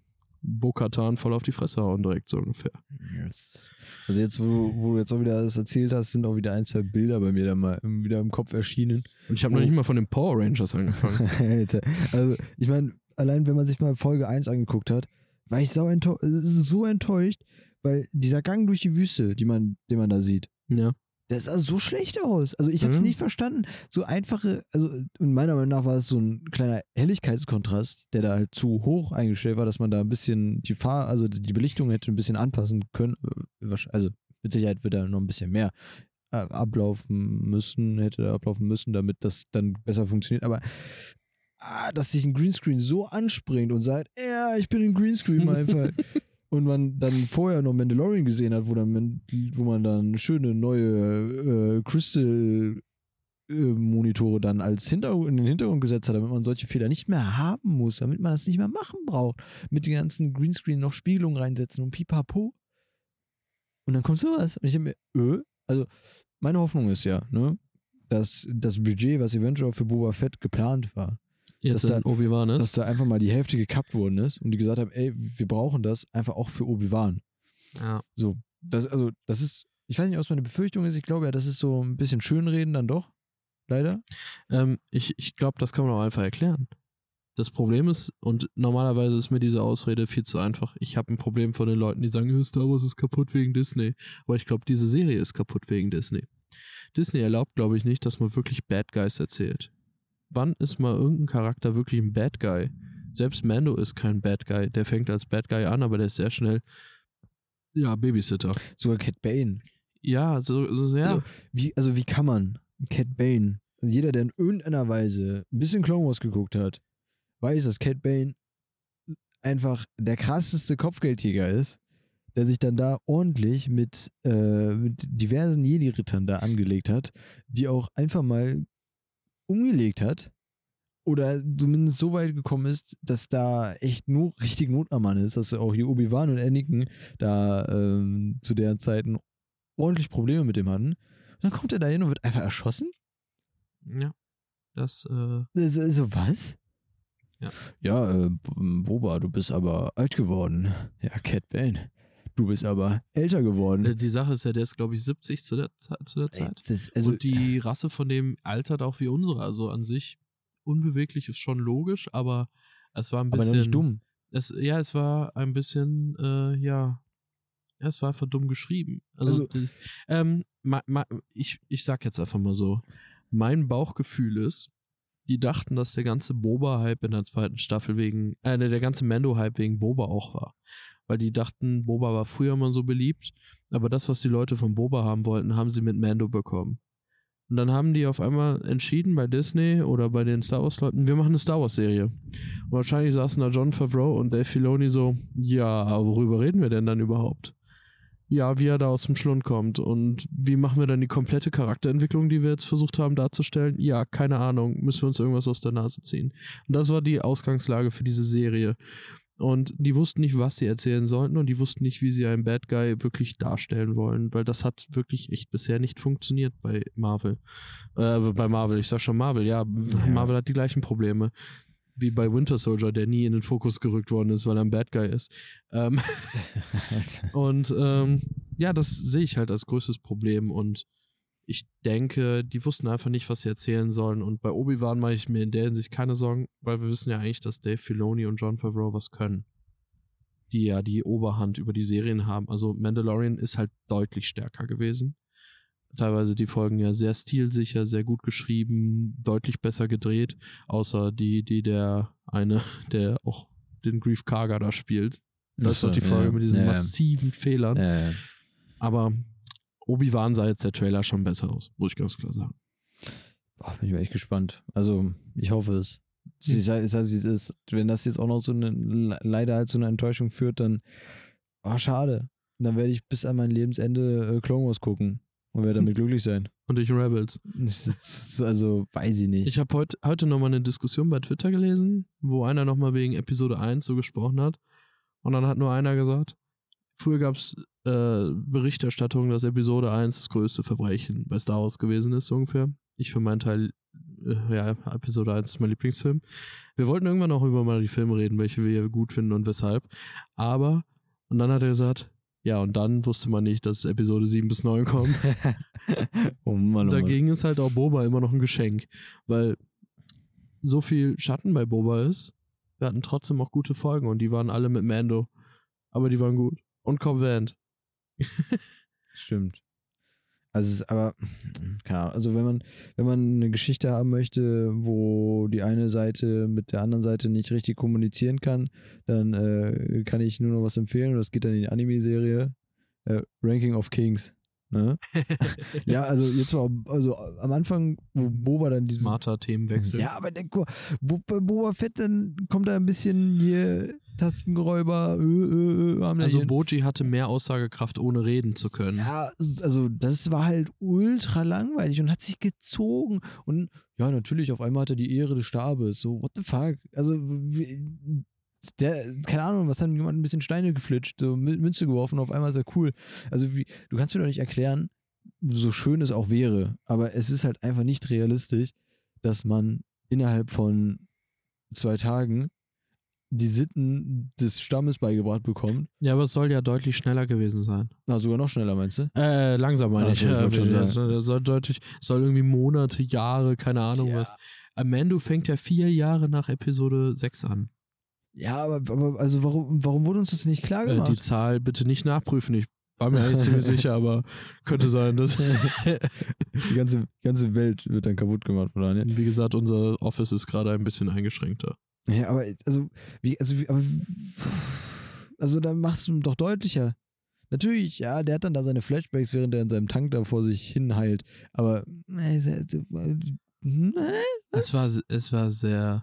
Bo-Katan voll auf die Fresse hauen direkt, so ungefähr. Yes. Also jetzt, wo du jetzt auch wieder das erzählt hast, sind auch wieder 1-2 Bilder bei mir da mal wieder im Kopf erschienen. Und ich habe noch nicht mal von den Power Rangers angefangen. Alter. Also ich meine, allein wenn man sich mal Folge 1 angeguckt hat, war ich so enttäuscht, weil dieser Gang durch die Wüste, den man da sieht, das sah so schlecht aus. Also ich habe es nicht verstanden. So einfache, also in meiner Meinung nach war es so ein kleiner Helligkeitskontrast, der da halt zu hoch eingestellt war, dass man da ein bisschen die Belichtung hätte ein bisschen anpassen können. Also mit Sicherheit wird da noch ein bisschen mehr ablaufen müssen, damit das dann besser funktioniert. Aber dass sich ein Greenscreen so anspringt und sagt, ich bin ein Greenscreen, mein Fall. Und man dann vorher noch Mandalorian gesehen hat, wo man dann schöne neue Crystal-Monitore dann als in den Hintergrund gesetzt hat, damit man solche Fehler nicht mehr haben muss, damit man das nicht mehr machen braucht. Mit den ganzen Greenscreen noch Spiegelungen reinsetzen und pipapo. Und dann kommt sowas. Und ich habe mir, also meine Hoffnung ist dass das Budget, was eventuell für Boba Fett geplant war, jetzt in Obi-Wan ist. Dass da einfach mal die Hälfte gekappt worden ist und die gesagt haben, wir brauchen das einfach auch für Obi-Wan. Ja. So, das ist, ich weiß nicht, ob es meine Befürchtung ist, ich glaube ja, das ist so ein bisschen Schönreden dann doch, leider. Ich glaube, das kann man auch einfach erklären. Das Problem ist, und normalerweise ist mir diese Ausrede viel zu einfach, ich habe ein Problem von den Leuten, die sagen, Star Wars ist kaputt wegen Disney. Aber ich glaube, diese Serie ist kaputt wegen Disney. Disney erlaubt, glaube ich, nicht, dass man wirklich Bad Guys erzählt. Wann ist mal irgendein Charakter wirklich ein Bad Guy? Selbst Mando ist kein Bad Guy. Der fängt als Bad Guy an, aber der ist sehr schnell Babysitter. Sogar Cad Bane. Ja, so. Also, wie kann man Cad Bane, jeder, der in irgendeiner Weise ein bisschen Clone Wars geguckt hat, weiß, dass Cad Bane einfach der krasseste Kopfgeldjäger ist, der sich dann da ordentlich mit diversen Jedi-Rittern da angelegt hat, die auch einfach mal umgelegt hat oder zumindest so weit gekommen ist, dass da echt nur richtig Not am Mann ist, dass auch hier Obi-Wan und Anakin da zu deren Zeiten ordentlich Probleme mit dem hatten. Und dann kommt er da hin und wird einfach erschossen? Ja. Das, was? Ja, Boba, du bist aber alt geworden. Ja, Cad Bane. Du bist aber älter geworden. Die Sache ist ja, der ist, glaube ich, 70 zu der Zeit. Und die Rasse von dem altert auch wie unsere. Also an sich unbeweglich ist schon logisch, aber es war ein bisschen... Aber nicht dumm. Es war einfach dumm geschrieben. Ich sag jetzt einfach mal so, mein Bauchgefühl ist, die dachten, dass der ganze Boba-Hype in der zweiten Staffel der ganze Mando-Hype wegen Boba auch war. Weil die dachten, Boba war früher mal so beliebt, aber das, was die Leute von Boba haben wollten, haben sie mit Mando bekommen. Und dann haben die auf einmal entschieden bei Disney oder bei den Star Wars-Leuten, wir machen eine Star Wars-Serie. Und wahrscheinlich saßen da Jon Favreau und Dave Filoni so, ja, aber worüber reden wir denn dann überhaupt? Ja, wie er da aus dem Schlund kommt und wie machen wir dann die komplette Charakterentwicklung, die wir jetzt versucht haben darzustellen? Ja, keine Ahnung, müssen wir uns irgendwas aus der Nase ziehen. Und das war die Ausgangslage für diese Serie. Und die wussten nicht, was sie erzählen sollten und die wussten nicht, wie sie einen Bad Guy wirklich darstellen wollen, weil das hat wirklich echt bisher nicht funktioniert bei Marvel. Marvel hat die gleichen Probleme wie bei Winter Soldier, der nie in den Fokus gerückt worden ist, weil er ein Bad Guy ist. Das sehe ich halt als größtes Problem und ich denke, die wussten einfach nicht, was sie erzählen sollen und bei Obi-Wan mache ich mir in der Hinsicht keine Sorgen, weil wir wissen ja eigentlich, dass Dave Filoni und Jon Favreau was können, die ja die Oberhand über die Serien haben. Also Mandalorian ist halt deutlich stärker gewesen. Teilweise die Folgen ja sehr stilsicher, sehr gut geschrieben, deutlich besser gedreht, außer die der eine, der auch den Grief Karga da spielt. Das ist doch die Folge mit diesen massiven Fehlern. Ja. Aber Obi-Wan sah jetzt der Trailer schon besser aus, muss ich ganz klar sagen. Boah, bin ich mal echt gespannt. Also, ich hoffe es. Ich sage, wie es ist. Wenn das jetzt auch noch leider zu einer Enttäuschung führt, dann schade. Und dann werde ich bis an mein Lebensende Clone Wars gucken. Und werde damit glücklich sein. Und ich Rebels. Also, weiß ich nicht. Ich habe heute nochmal eine Diskussion bei Twitter gelesen, wo einer nochmal wegen Episode 1 so gesprochen hat. Und dann hat nur einer gesagt, früher gab es Berichterstattung, dass Episode 1 das größte Verbrechen bei Star Wars gewesen ist, so ungefähr. Ich für meinen Teil, Episode 1 ist mein Lieblingsfilm. Wir wollten irgendwann auch über die Filme reden, welche wir gut finden und weshalb. Aber, und dann hat er gesagt, ja, und dann wusste man nicht, dass Episode 7 bis 9 kommt. Dagegen ist halt auch Boba immer noch ein Geschenk, weil so viel Schatten bei Boba ist, wir hatten trotzdem auch gute Folgen und die waren alle mit Mando, aber die waren gut. Und Cobb Vanth. Stimmt. Also, aber, keine Ahnung, also wenn man eine Geschichte haben möchte, wo die eine Seite mit der anderen Seite nicht richtig kommunizieren kann, dann kann ich nur noch was empfehlen und das geht dann in die Anime-Serie Ranking of Kings. Ne? Ja, also jetzt war am Anfang, wo Boba dann dieses... Smarter Themenwechsel. Ja, aber denk mal, Boba Fett, dann kommt da ein bisschen hier... Tastengeräuber. Also Bojji hatte mehr Aussagekraft, ohne reden zu können. Ja, also das war halt ultra langweilig und hat sich gezogen. Und ja, natürlich, auf einmal hat er die Ehre des Stabes. So, what the fuck? Also, keine Ahnung, was hat jemand ein bisschen Steine geflitscht, so Münze geworfen, auf einmal ist er cool. Also du kannst mir doch nicht erklären, so schön es auch wäre, aber es ist halt einfach nicht realistisch, dass man innerhalb von 2 Tagen die Sitten des Stammes beigebracht bekommen. Ja, aber es soll ja deutlich schneller gewesen sein. Na, sogar noch schneller, meinst du? Langsam meine ich. Soll irgendwie Monate, Jahre, keine Ahnung was. Mando fängt ja 4 Jahre nach Episode 6 an. Ja, aber also warum wurde uns das nicht klar gemacht? Die Zahl bitte nicht nachprüfen. Ich war mir eigentlich ziemlich sicher, aber könnte sein, dass... Die ganze Welt wird dann kaputt gemacht, oder? Wie gesagt, unser Office ist gerade ein bisschen eingeschränkter. Ja, aber dann machst du ihm doch deutlicher. Natürlich, ja, der hat dann da seine Flashbacks, während er in seinem Tank da vor sich hin heilt. Aber es war sehr,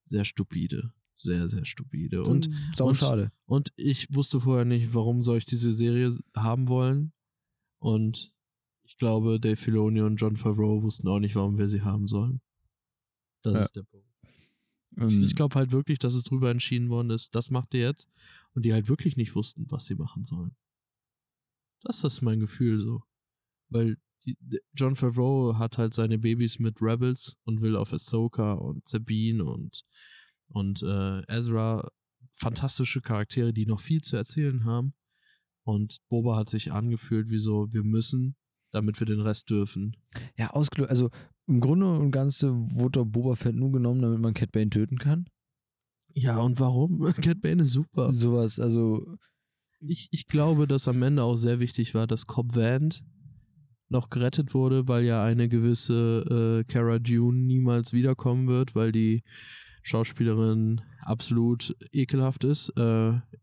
sehr stupide. sehr, sehr stupide. Und schade. Und ich wusste vorher nicht, warum soll ich diese Serie haben wollen. Und ich glaube, Dave Filoni und Jon Favreau wussten auch nicht, warum wir sie haben sollen. Das ist der Punkt. Ich glaube halt wirklich, dass es drüber entschieden worden ist, das macht ihr jetzt. Und die halt wirklich nicht wussten, was sie machen sollen. Das ist mein Gefühl so. Weil Jon Favreau hat halt seine Babys mit Rebels und will auf Ahsoka und Sabine und Ezra fantastische Charaktere, die noch viel zu erzählen haben. Und Boba hat sich angefühlt wie so, wir müssen, damit wir den Rest dürfen. Ja, also im Grunde und Ganzen wurde Boba Fett nur genommen, damit man Cad Bane töten kann. Ja, und warum? Cad Bane ist super. Sowas, also ich glaube, dass am Ende auch sehr wichtig war, dass Cobb Vanth noch gerettet wurde, weil ja eine gewisse Cara Dune niemals wiederkommen wird, weil die Schauspielerin absolut ekelhaft ist,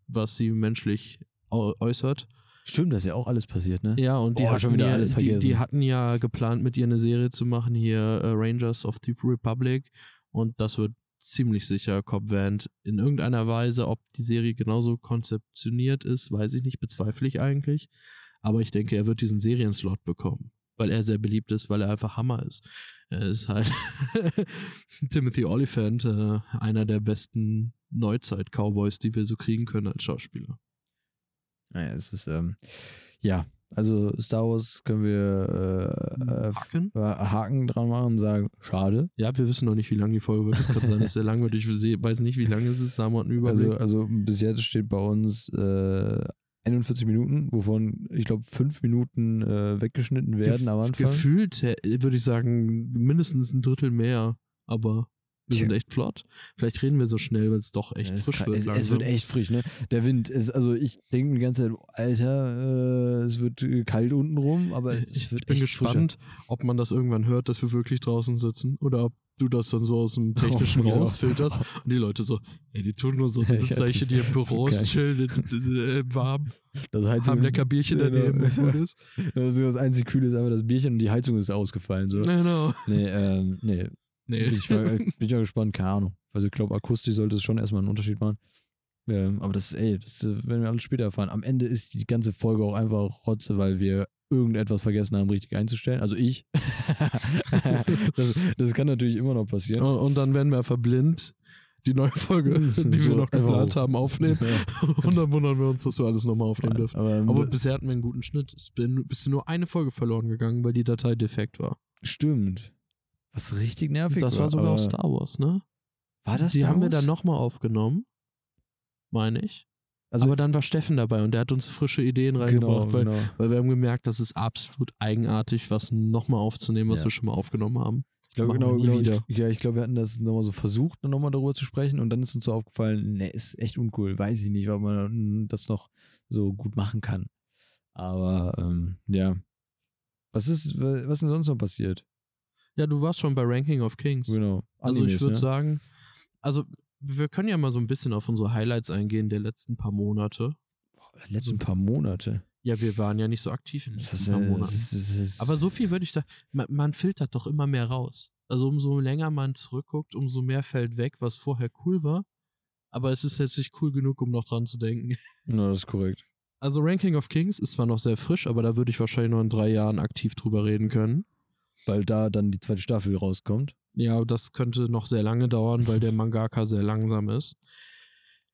was sie menschlich äußert. Stimmt, das ist ja auch alles passiert, ne? Ja, und die hatten ja geplant, mit ihr eine Serie zu machen, hier Rangers of the Republic, und das wird ziemlich sicher Cobb Vanth in irgendeiner Weise. Ob die Serie genauso konzeptioniert ist, weiß ich nicht, bezweifle ich eigentlich. Aber ich denke, er wird diesen Serienslot bekommen, weil er sehr beliebt ist, weil er einfach Hammer ist. Er ist halt Timothy Olyphant, einer der besten Neuzeit-Cowboys, die wir so kriegen können als Schauspieler. Naja, es ist, also Star Wars können wir Haken dran machen und sagen, schade. Ja, wir wissen noch nicht, wie lange die Folge wird. Es kann sein, dass sehr lang wird. Ich weiß nicht, wie lange es ist. Haben wir einen Überblick? Also bis jetzt steht bei uns 41 Minuten, wovon ich glaube 5 Minuten weggeschnitten werden am Anfang. Gefühlt würde ich sagen mindestens ein Drittel mehr, aber wir sind echt flott. Vielleicht reden wir so schnell, weil es doch echt frisch wird. Es wird echt frisch, ne? Der Wind ist, also ich denke die ganze Zeit, Alter, es wird kalt unten rum, aber es wird echt frisch. Ich bin gespannt, ob man das irgendwann hört, dass wir wirklich draußen sitzen oder ob du das dann so aus dem Technischen rausfilterst und die Leute so, ey, die tun nur so, die sitzen da hier im Büro, chillen, warm, haben lecker Bierchen daneben. Das einzige Kühle ist einfach das Bierchen und die Heizung ist ausgefallen. So. Genau. Nee. Bin ich mal gespannt, keine Ahnung. Also ich glaube, akustisch sollte es schon erstmal einen Unterschied machen. Aber das werden wir alles später erfahren. Am Ende ist die ganze Folge auch einfach Rotze, weil wir irgendetwas vergessen haben, richtig einzustellen. Also ich. Das kann natürlich immer noch passieren. Und dann werden wir verblind die neue Folge, die wir noch geplant haben, aufnehmen. Ja. Und dann wundern wir uns, dass wir alles nochmal aufnehmen dürfen. Aber bisher hatten wir einen guten Schnitt. Es ist nur eine Folge verloren gegangen, weil die Datei defekt war. Stimmt. Was richtig nervig war. Das war sogar auch Star Wars, ne? War das Star Wars? Die haben wir dann nochmal aufgenommen, meine ich. Also, aber dann war Steffen dabei und der hat uns frische Ideen reingebracht, weil wir haben gemerkt, das ist absolut eigenartig, was nochmal aufzunehmen, was wir schon mal aufgenommen haben. Ich glaube, wir hatten das nochmal so versucht, nochmal darüber zu sprechen, und dann ist uns so aufgefallen, ne, ist echt uncool, weiß ich nicht, ob man das noch so gut machen kann. Aber, was ist denn sonst noch passiert? Ja, du warst schon bei Ranking of Kings. Genau. Also ich würde sagen, wir können ja mal so ein bisschen auf unsere Highlights eingehen der letzten paar Monate. Ja, wir waren ja nicht so aktiv in den letzten paar Monaten. Aber so viel würde ich da... Man filtert doch immer mehr raus. Also umso länger man zurückguckt, umso mehr fällt weg, was vorher cool war. Aber es ist jetzt nicht cool genug, um noch dran zu denken. Na, das ist korrekt. Also Ranking of Kings ist zwar noch sehr frisch, aber da würde ich wahrscheinlich noch in 3 Jahren aktiv drüber reden können. Weil da dann die 2. Staffel rauskommt. Ja, das könnte noch sehr lange dauern, weil der Mangaka sehr langsam ist.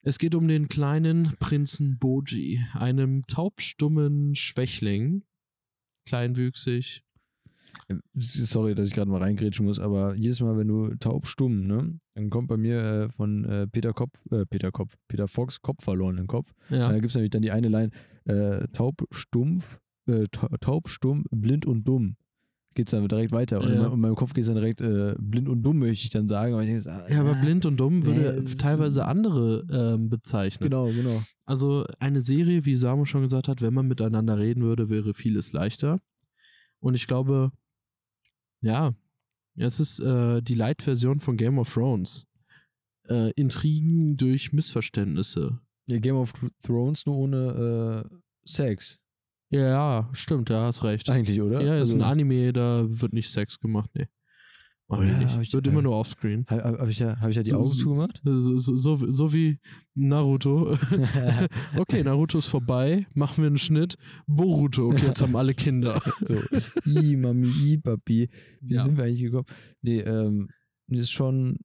Es geht um den kleinen Prinzen Bojji, einem taubstummen Schwächling. Kleinwüchsig. Sorry, dass ich gerade mal reingrätschen muss, aber jedes Mal, wenn du taubstumm, ne, dann kommt bei mir von Peter Fox Kopf verloren im Kopf. Ja. Da gibt es nämlich dann die eine Line, taubstumm, blind und dumm. Geht's dann direkt weiter. Und in meinem Kopf geht's dann direkt blind und dumm, möchte ich dann sagen. Aber ich denke, aber blind und dumm würde teilweise andere bezeichnen. Genau. Also eine Serie, wie Samu schon gesagt hat, wenn man miteinander reden würde, wäre vieles leichter. Und ich glaube, es ist die Light-Version von Game of Thrones. Intrigen durch Missverständnisse. Ja, Game of Thrones nur ohne Sex. Ja, stimmt, da hast recht. Eigentlich, oder? Ja, ist ein Anime, da wird nicht Sex gemacht, nee. Wird immer nur offscreen. Hab ich ja die Augen zugemacht? So wie Naruto. Okay, Naruto ist vorbei, machen wir einen Schnitt. Boruto, okay, jetzt haben alle Kinder. So. I, Mami, I, Papi. Wie sind wir eigentlich gekommen? Nee, ist schon...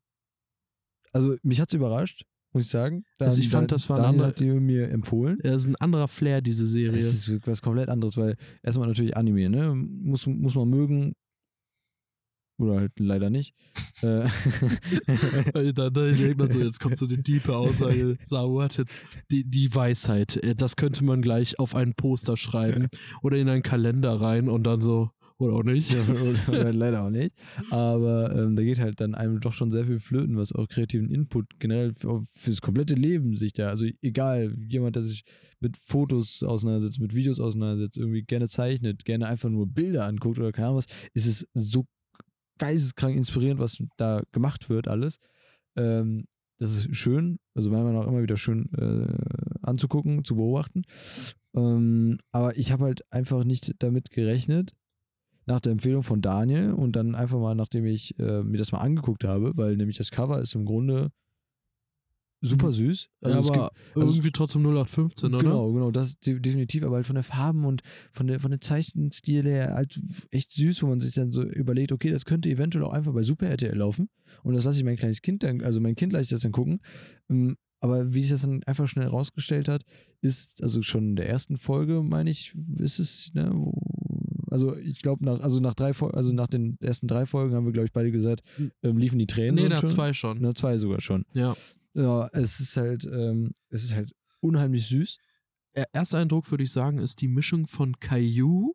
Also, mich hat's überrascht, muss ich sagen. Hat die mir empfohlen. Ja, das ist ein anderer Flair, diese Serie. Das ist was komplett anderes, weil erstmal natürlich Anime, ne? Muss man mögen. Oder halt leider nicht. Da denkt man so, jetzt kommt so eine tiefe Aussage. Die Weisheit, das könnte man gleich auf ein Poster schreiben oder in einen Kalender rein und dann so, oder auch nicht. Oder leider auch nicht. Aber da geht halt dann einem doch schon sehr viel flöten, was auch kreativen Input generell für das komplette Leben sich da, also egal, jemand, der sich mit Fotos auseinandersetzt, mit Videos auseinandersetzt, irgendwie gerne zeichnet, gerne einfach nur Bilder anguckt oder keine Ahnung was, ist es so geisteskrank inspirierend, was da gemacht wird alles. Das ist schön, also meiner Meinung nach immer wieder schön anzugucken, zu beobachten. Aber ich habe halt einfach nicht damit gerechnet, nach der Empfehlung von Daniel und dann einfach mal, nachdem ich mir das mal angeguckt habe, weil nämlich das Cover ist im Grunde super süß. Also aber irgendwie trotzdem 0815, oder? Genau, das ist definitiv, aber halt von der Farben und von der Zeichenstil her halt echt süß, wo man sich dann so überlegt, okay, das könnte eventuell auch einfach bei Super RTL laufen und das lasse ich mein Kind dann gucken. Aber wie sich das dann einfach schnell rausgestellt hat, ist, also schon in der ersten Folge, meine ich, ist es, ne, also ich glaube, nach den ersten 3 Folgen haben wir, glaube ich, beide gesagt, liefen die Tränen. Nee, nach 2 schon. Nach 2 sogar schon. Ja. Ja, es ist halt unheimlich süß. Erster Eindruck, würde ich sagen, ist die Mischung von Caillou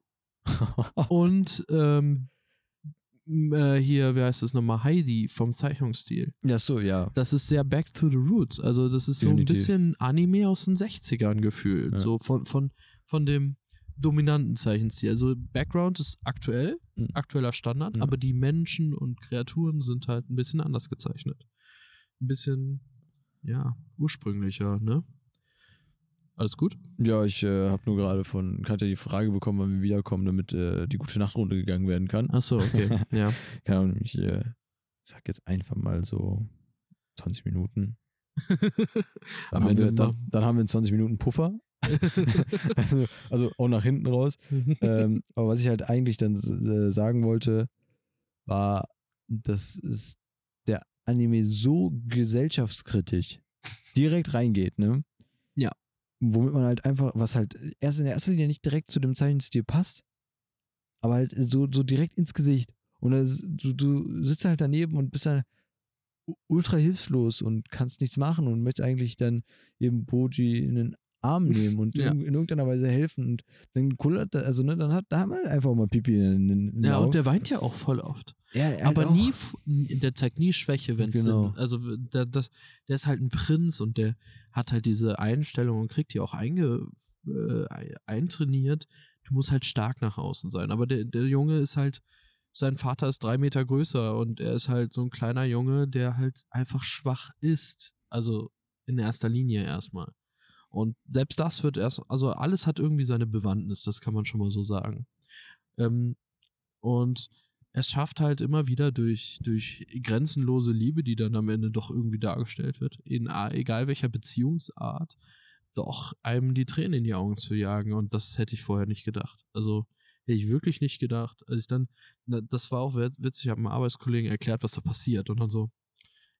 und hier, wie heißt das nochmal, Heidi vom Zeichnungsstil. Ja, so, ja. Das ist sehr back to the roots. Also das ist definitiv so ein bisschen Anime aus den 60ern gefühlt. Ja. So von dem dominanten Zeichenstil. Also Background ist aktuell, aktueller Standard, aber die Menschen und Kreaturen sind halt ein bisschen anders gezeichnet. Ein bisschen, ja, ursprünglicher, ne? Alles gut? Ja, ich habe nur gerade von Katja die Frage bekommen, wann wir wiederkommen, damit die gute Nachtrunde gegangen werden kann. Achso, okay, ja. Keine Ahnung, ich sag jetzt einfach mal so 20 Minuten. Dann haben wir einen 20 Minuten Puffer. also auch nach hinten raus. Aber was ich halt eigentlich dann sagen wollte, war, das ist der Anime so gesellschaftskritisch direkt reingeht, ne? Ja. Womit man halt einfach, was halt erst in der ersten Linie nicht direkt zu dem Zeichenstil passt, aber halt so direkt ins Gesicht. Und du sitzt halt daneben und bist dann ultra hilflos und kannst nichts machen und möchtest eigentlich dann eben Bojji in den Arm nehmen und in irgendeiner Weise helfen und dann kullert, also ne, dann hat da mal einfach mal Pipi in ja, Augen. Und der weint ja auch voll oft. Ja, halt aber auch. Der zeigt nie Schwäche, wenn es also der ist halt ein Prinz und der hat halt diese Einstellung und kriegt die auch eintrainiert. Du musst halt stark nach außen sein, aber der Junge ist halt, sein Vater ist 3 Meter größer und er ist halt so ein kleiner Junge, der halt einfach schwach ist, also in erster Linie erstmal. Und selbst das wird alles hat irgendwie seine Bewandtnis, das kann man schon mal so sagen. Und es schafft halt immer wieder durch grenzenlose Liebe, die dann am Ende doch irgendwie dargestellt wird, in egal welcher Beziehungsart, doch einem die Tränen in die Augen zu jagen. Und das hätte ich vorher nicht gedacht. Also hätte ich wirklich nicht gedacht. Also das war auch witzig, ich habe einem Arbeitskollegen erklärt, was da passiert. Und dann so,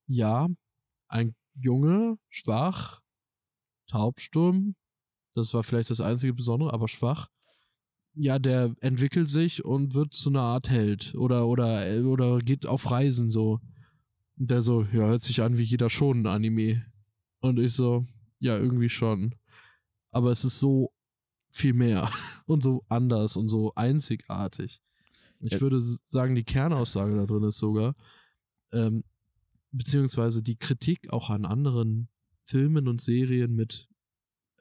ja, ein Junge, schwach, taubstumm, das war vielleicht das einzige Besondere, aber schwach. Ja, der entwickelt sich und wird zu einer Art Held oder geht auf Reisen so. Und der so, ja, hört sich an wie jeder Shonen Anime. Und ich so, ja, irgendwie schon. Aber es ist so viel mehr und so anders und so einzigartig. Ich würde sagen, die Kernaussage da drin ist sogar, beziehungsweise die Kritik auch an anderen Filmen und Serien mit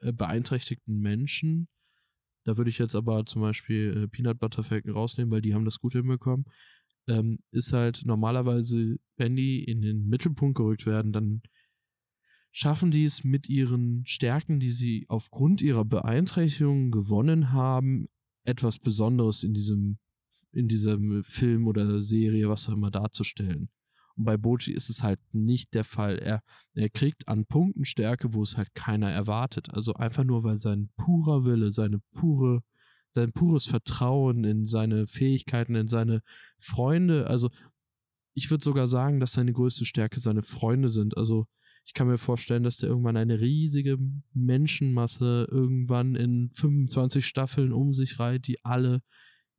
beeinträchtigten Menschen. Da würde ich jetzt aber zum Beispiel Peanut Butter Falcon rausnehmen, weil die haben das gut hinbekommen. Ist halt normalerweise, wenn die in den Mittelpunkt gerückt werden, dann schaffen die es mit ihren Stärken, die sie aufgrund ihrer Beeinträchtigungen gewonnen haben, etwas Besonderes in diesem in diesem Film oder Serie, was auch immer, darzustellen. Und bei Bojji ist es halt nicht der Fall. Er kriegt an Punkten Stärke, wo es halt keiner erwartet. Also einfach nur, weil sein purer Wille, sein pures Vertrauen in seine Fähigkeiten, in seine Freunde, also ich würde sogar sagen, dass seine größte Stärke seine Freunde sind. Also ich kann mir vorstellen, dass der irgendwann eine riesige Menschenmasse irgendwann in 25 Staffeln um sich reiht, die alle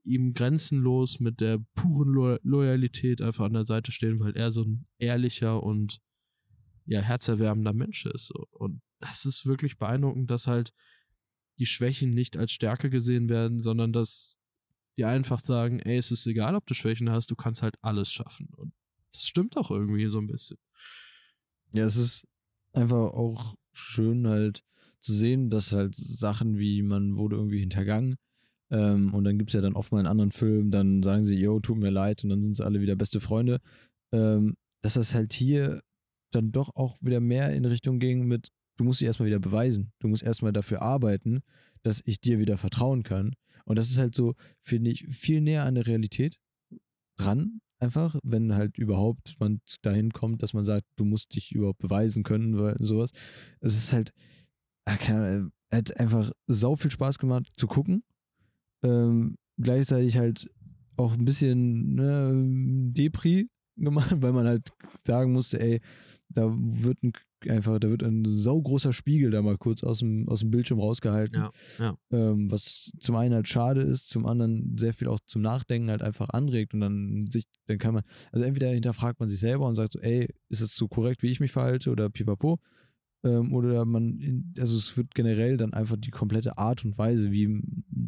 ihm grenzenlos mit der puren Loyalität einfach an der Seite stehen, weil er so ein ehrlicher und ja, herzerwärmender Mensch ist. Und das ist wirklich beeindruckend, dass halt die Schwächen nicht als Stärke gesehen werden, sondern dass die einfach sagen, ey, es ist egal, ob du Schwächen hast, du kannst halt alles schaffen. Und das stimmt auch irgendwie so ein bisschen. Ja, es ist einfach auch schön halt zu sehen, dass halt Sachen wie, man wurde irgendwie hintergangen, und dann gibt es ja dann oft mal in anderen Filmen, dann sagen sie, yo, tut mir leid, und dann sind sie alle wieder beste Freunde. Dass das halt hier dann doch auch wieder mehr in Richtung ging mit, du musst dich erstmal wieder beweisen, du musst erstmal dafür arbeiten, dass ich dir wieder vertrauen kann. Und das ist halt so, finde ich, viel näher an der Realität dran, einfach, wenn halt überhaupt man dahin kommt, dass man sagt, du musst dich überhaupt beweisen können, weil sowas. Es ist halt, hat einfach sau viel Spaß gemacht zu gucken. Gleichzeitig halt auch ein bisschen Depri gemacht, weil man halt sagen musste, ey, da wird ein saugroßer Spiegel da mal kurz aus dem Bildschirm rausgehalten. Ja. Was zum einen halt schade ist, zum anderen sehr viel auch zum Nachdenken halt einfach anregt, und dann kann man, also entweder hinterfragt man sich selber und sagt so, ey, ist das so korrekt, wie ich mich verhalte, oder pipapo, oder also es wird generell dann einfach die komplette Art und Weise, wie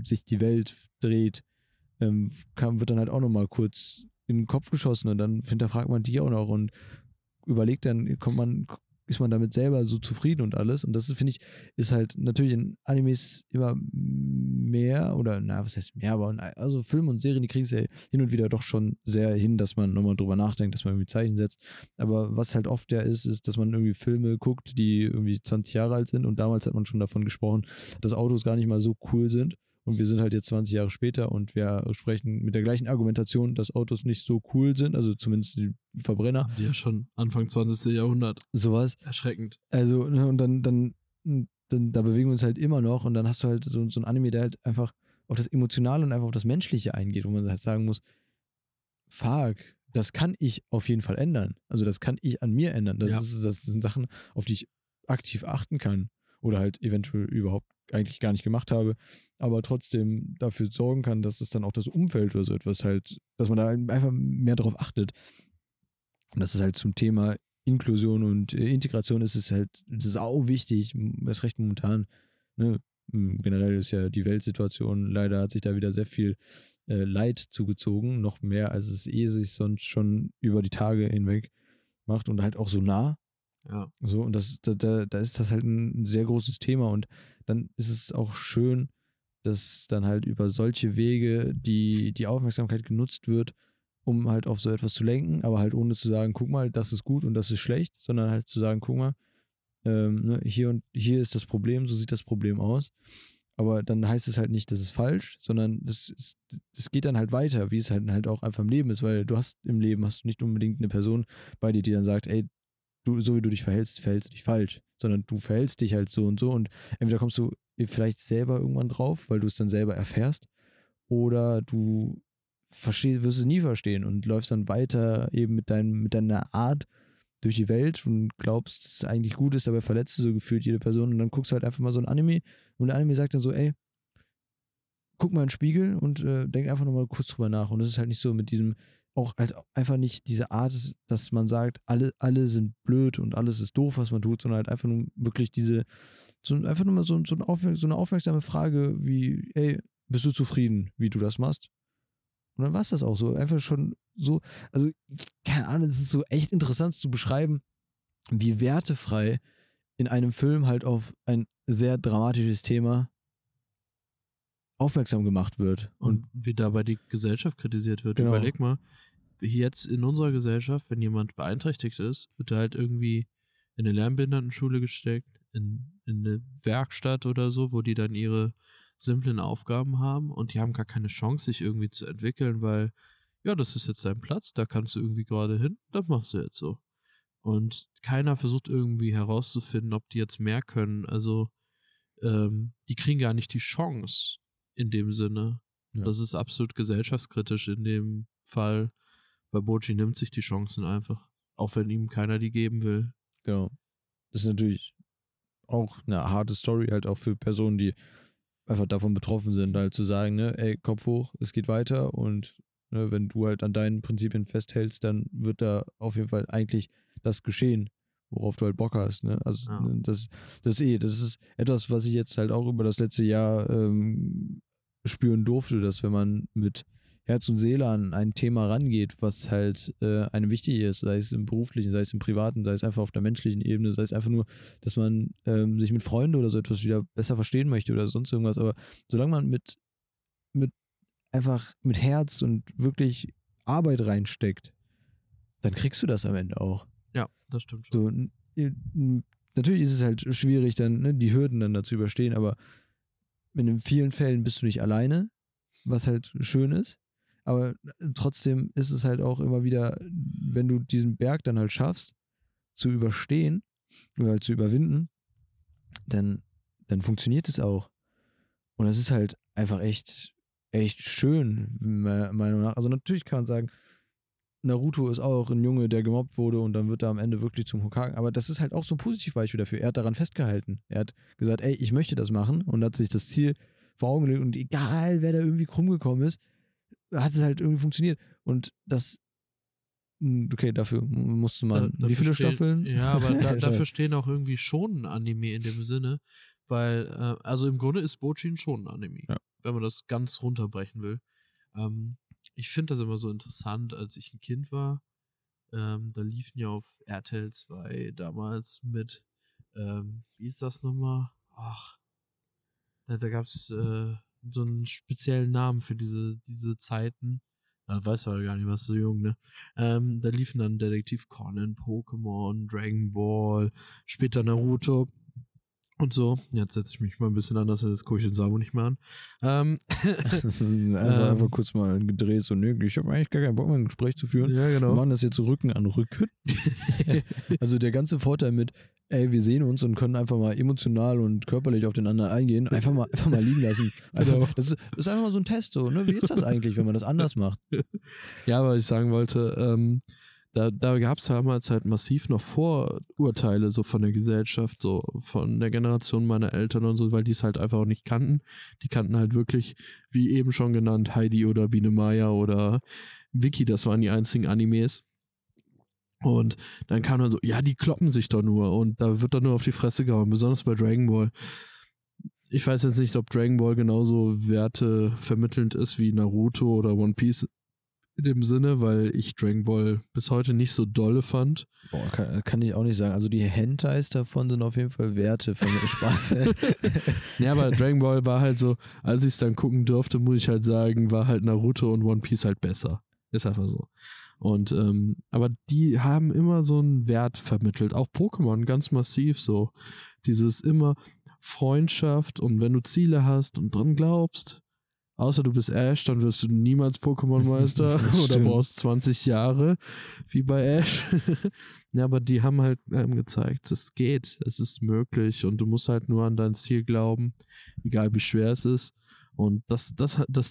sich die Welt dreht, wird dann halt auch nochmal kurz in den Kopf geschossen, und dann hinterfragt man die auch noch und überlegt dann, ist man damit selber so zufrieden und alles. Und das, finde ich, ist halt natürlich in Animes immer mehr, oder was heißt mehr, aber also Filme und Serien, die kriegen es ja hin und wieder doch schon sehr hin, dass man nochmal drüber nachdenkt, dass man irgendwie Zeichen setzt. Aber was halt oft ja ist, dass man irgendwie Filme guckt, die irgendwie 20 Jahre alt sind, und damals hat man schon davon gesprochen, dass Autos gar nicht mal so cool sind. Und wir sind halt jetzt 20 Jahre später und wir sprechen mit der gleichen Argumentation, dass Autos nicht so cool sind, also zumindest die Verbrenner. Haben die ja schon Anfang 20. Jahrhundert. Sowas. Erschreckend. Also, und dann da bewegen wir uns halt immer noch, und dann hast du halt so ein Anime, der halt einfach auf das Emotionale und einfach auf das Menschliche eingeht, wo man halt sagen muss, fuck, das kann ich auf jeden Fall ändern. Also das kann ich an mir ändern. Das sind Sachen, auf die ich aktiv achten kann oder halt eventuell überhaupt eigentlich gar nicht gemacht habe, aber trotzdem dafür sorgen kann, dass es dann auch das Umfeld oder so etwas halt, dass man da einfach mehr drauf achtet. Und das ist halt zum Thema Inklusion und Integration, ist es halt sau wichtig, erst recht momentan, ne? Generell ist ja die Weltsituation, leider hat sich da wieder sehr viel Leid zugezogen, noch mehr, als es sich sonst schon über die Tage hinweg macht, und halt auch so nah. Ja. So, und da ist das halt ein sehr großes Thema, und dann ist es auch schön, dass dann halt über solche Wege die Aufmerksamkeit genutzt wird, um halt auf so etwas zu lenken, aber halt ohne zu sagen, guck mal, das ist gut und das ist schlecht, sondern halt zu sagen, guck mal, hier ist das Problem, so sieht das Problem aus. Aber dann heißt es halt nicht, das ist falsch, sondern es geht dann halt weiter, wie es halt auch einfach im Leben ist, weil im Leben hast du nicht unbedingt eine Person bei dir, die dann sagt, ey, du, so wie du dich verhältst, verhältst du dich falsch, sondern du verhältst dich halt so, und entweder kommst du vielleicht selber irgendwann drauf, weil du es dann selber erfährst, oder du wirst es nie verstehen und läufst dann weiter eben mit deiner Art durch die Welt und glaubst, dass es eigentlich gut ist, dabei verletzt du so gefühlt jede Person, und dann guckst du halt einfach mal so ein Anime, und der Anime sagt dann so, ey, guck mal in den Spiegel und denk einfach nochmal kurz drüber nach, und das ist halt nicht so mit diesem, auch halt einfach nicht diese Art, dass man sagt, alle sind blöd und alles ist doof, was man tut, sondern halt einfach nur wirklich so eine aufmerksame Frage wie, ey, bist du zufrieden, wie du das machst? Und dann war es das auch so, einfach schon so, also keine Ahnung, es ist so echt interessant zu beschreiben, wie wertefrei in einem Film halt auf ein sehr dramatisches Thema aufmerksam gemacht wird. Und wie dabei die Gesellschaft kritisiert wird. Genau. Überleg mal, jetzt in unserer Gesellschaft, wenn jemand beeinträchtigt ist, wird er halt irgendwie in eine lernbehindertenschule gesteckt, in eine Werkstatt oder so, wo die dann ihre simplen Aufgaben haben und die haben gar keine Chance, sich irgendwie zu entwickeln, weil, ja, das ist jetzt dein Platz, da kannst du irgendwie gerade hin, das machst du jetzt so. Und keiner versucht irgendwie herauszufinden, ob die jetzt mehr können. Also, die kriegen gar nicht die Chance in dem Sinne. Ja. Das ist absolut gesellschaftskritisch in dem Fall, weil Bojji nimmt sich die Chancen einfach, auch wenn ihm keiner die geben will. Genau. Das ist natürlich auch eine harte Story, halt auch für Personen, die einfach davon betroffen sind, halt zu sagen, ne, ey, Kopf hoch, es geht weiter und ne, wenn du halt an deinen Prinzipien festhältst, dann wird da auf jeden Fall eigentlich das geschehen, worauf du halt Bock hast, ne? Also ja. Das ist etwas, was ich jetzt halt auch über das letzte Jahr spüren durfte, dass wenn man mit Herz und Seele an ein Thema rangeht, was halt einem wichtig ist, sei es im beruflichen, sei es im privaten, sei es einfach auf der menschlichen Ebene, sei es einfach nur, dass man sich mit Freunden oder so etwas wieder besser verstehen möchte oder sonst irgendwas, aber solange man mit Herz und wirklich Arbeit reinsteckt, dann kriegst du das am Ende auch. Ja, das stimmt schon. So, natürlich ist es halt schwierig, dann ne, die Hürden dann dazu überstehen, aber in vielen Fällen bist du nicht alleine, was halt schön ist. Aber trotzdem ist es halt auch immer wieder, wenn du diesen Berg dann halt schaffst, zu überstehen oder halt zu überwinden, dann funktioniert es auch. Und das ist halt einfach echt schön, meiner Meinung nach. Also natürlich kann man sagen, Naruto ist auch ein Junge, der gemobbt wurde und dann wird er am Ende wirklich zum Hokage. Aber das ist halt auch so ein Positivbeispiel dafür. Er hat daran festgehalten. Er hat gesagt, ey, ich möchte das machen und hat sich das Ziel vor Augen gelegt und egal, wer da irgendwie krumm gekommen ist, hat es halt irgendwie funktioniert. Und das, okay, dafür musste man wie viele Staffeln? Ja, aber dafür stehen auch irgendwie schon ein Anime in dem Sinne, weil, also im Grunde ist Bojji schon ein Anime, ja, wenn man das ganz runterbrechen will. Ich finde das immer so interessant, als ich ein Kind war, da liefen ja auf RTL 2 damals mit, wie ist das nochmal? Ach, da gab es so einen speziellen Namen für diese Zeiten. Da weiß man gar nicht, was so jung, ne? Da liefen dann Detektiv Conan, Pokémon, Dragon Ball, später Naruto und so. Jetzt setze ich mich mal ein bisschen anders, jetzt gucke ich den Samu nicht mehr an. Einfach kurz mal gedreht, so, nö, ich habe eigentlich gar keinen Bock mehr, ein Gespräch zu führen. Ja, genau. Wir machen das jetzt so Rücken an Rücken. Also der ganze Vorteil mit, ey, wir sehen uns und können einfach mal emotional und körperlich auf den anderen eingehen, einfach mal liegen lassen. Einfach, das ist einfach mal so ein Test, so, ne? Wie ist das eigentlich, wenn man das anders macht? Ja, weil ich sagen wollte, da gab es damals halt massiv noch Vorurteile so von der Gesellschaft, so von der Generation meiner Eltern und so, weil die es halt einfach auch nicht kannten. Die kannten halt wirklich, wie eben schon genannt, Heidi oder Biene Maya oder Vicky, das waren die einzigen Animes. Und dann kam dann so, ja, die kloppen sich doch nur und da wird dann nur auf die Fresse gehauen, besonders bei Dragon Ball. Ich weiß jetzt nicht, ob Dragon Ball genauso wertevermittelnd ist wie Naruto oder One Piece in dem Sinne, weil ich Dragon Ball bis heute nicht so dolle fand. Boah, kann ich auch nicht sagen. Also die Hentais davon sind auf jeden Fall wertevermittelnd. Spaß. Ja, aber Dragon Ball war halt so, als ich es dann gucken durfte, muss ich halt sagen, war halt Naruto und One Piece halt besser. Ist einfach so. Und, aber die haben immer so einen Wert vermittelt. Auch Pokémon ganz massiv so. Dieses immer Freundschaft und wenn du Ziele hast und dran glaubst, außer du bist Ash, dann wirst du niemals Pokémon-Meister oder brauchst 20 Jahre, wie bei Ash. Ja, aber die haben halt gezeigt, es geht, es ist möglich und du musst halt nur an dein Ziel glauben, egal wie schwer es ist. Und das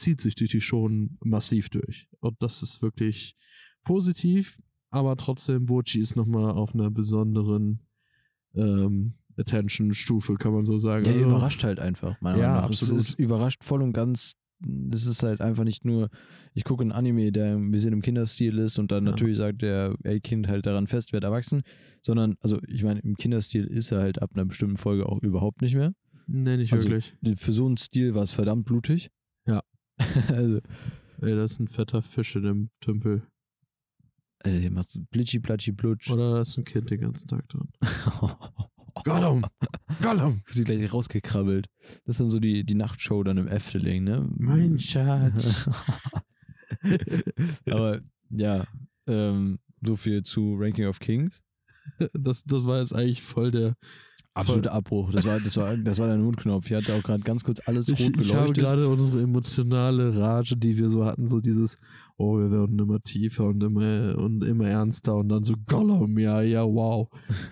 zieht sich durch die schon massiv durch. Und das ist wirklich positiv, aber trotzdem, Bojji ist nochmal auf einer besonderen Attention-Stufe, kann man so sagen. Ja, also, überrascht halt einfach, meiner Meinung nach. Ja, absolut. Es ist überrascht voll und ganz. Das ist halt einfach nicht nur, ich gucke einen Anime, der ein bisschen im Kinderstil ist und dann natürlich sagt der Kind halt daran fest, wird erwachsen, sondern, also ich meine, im Kinderstil ist er halt ab einer bestimmten Folge auch überhaupt nicht mehr. Nee, nicht also wirklich. Für so einen Stil war es verdammt blutig. Ja. Also. Ey, das ist ein fetter Fisch in dem Tümpel. Also der macht so Plitschi, Platschi, Plutsch. Oder da ist ein Kind den ganzen Tag dran. Gollum! Gollum! Sie gleich rausgekrabbelt. Das ist dann so die Nachtshow dann im Efteling, ne? Mein Schatz! Aber, ja, so viel zu Ranking of Kings. Das war jetzt eigentlich voll der Absoluter Abbruch. Das war der Notknopf. Hier hat auch gerade ganz kurz alles rot geleuchtet. Ich habe gerade unsere emotionale Rage, die wir so hatten, so dieses, oh, wir werden immer tiefer und immer ernster und dann so Gollum, ja, wow.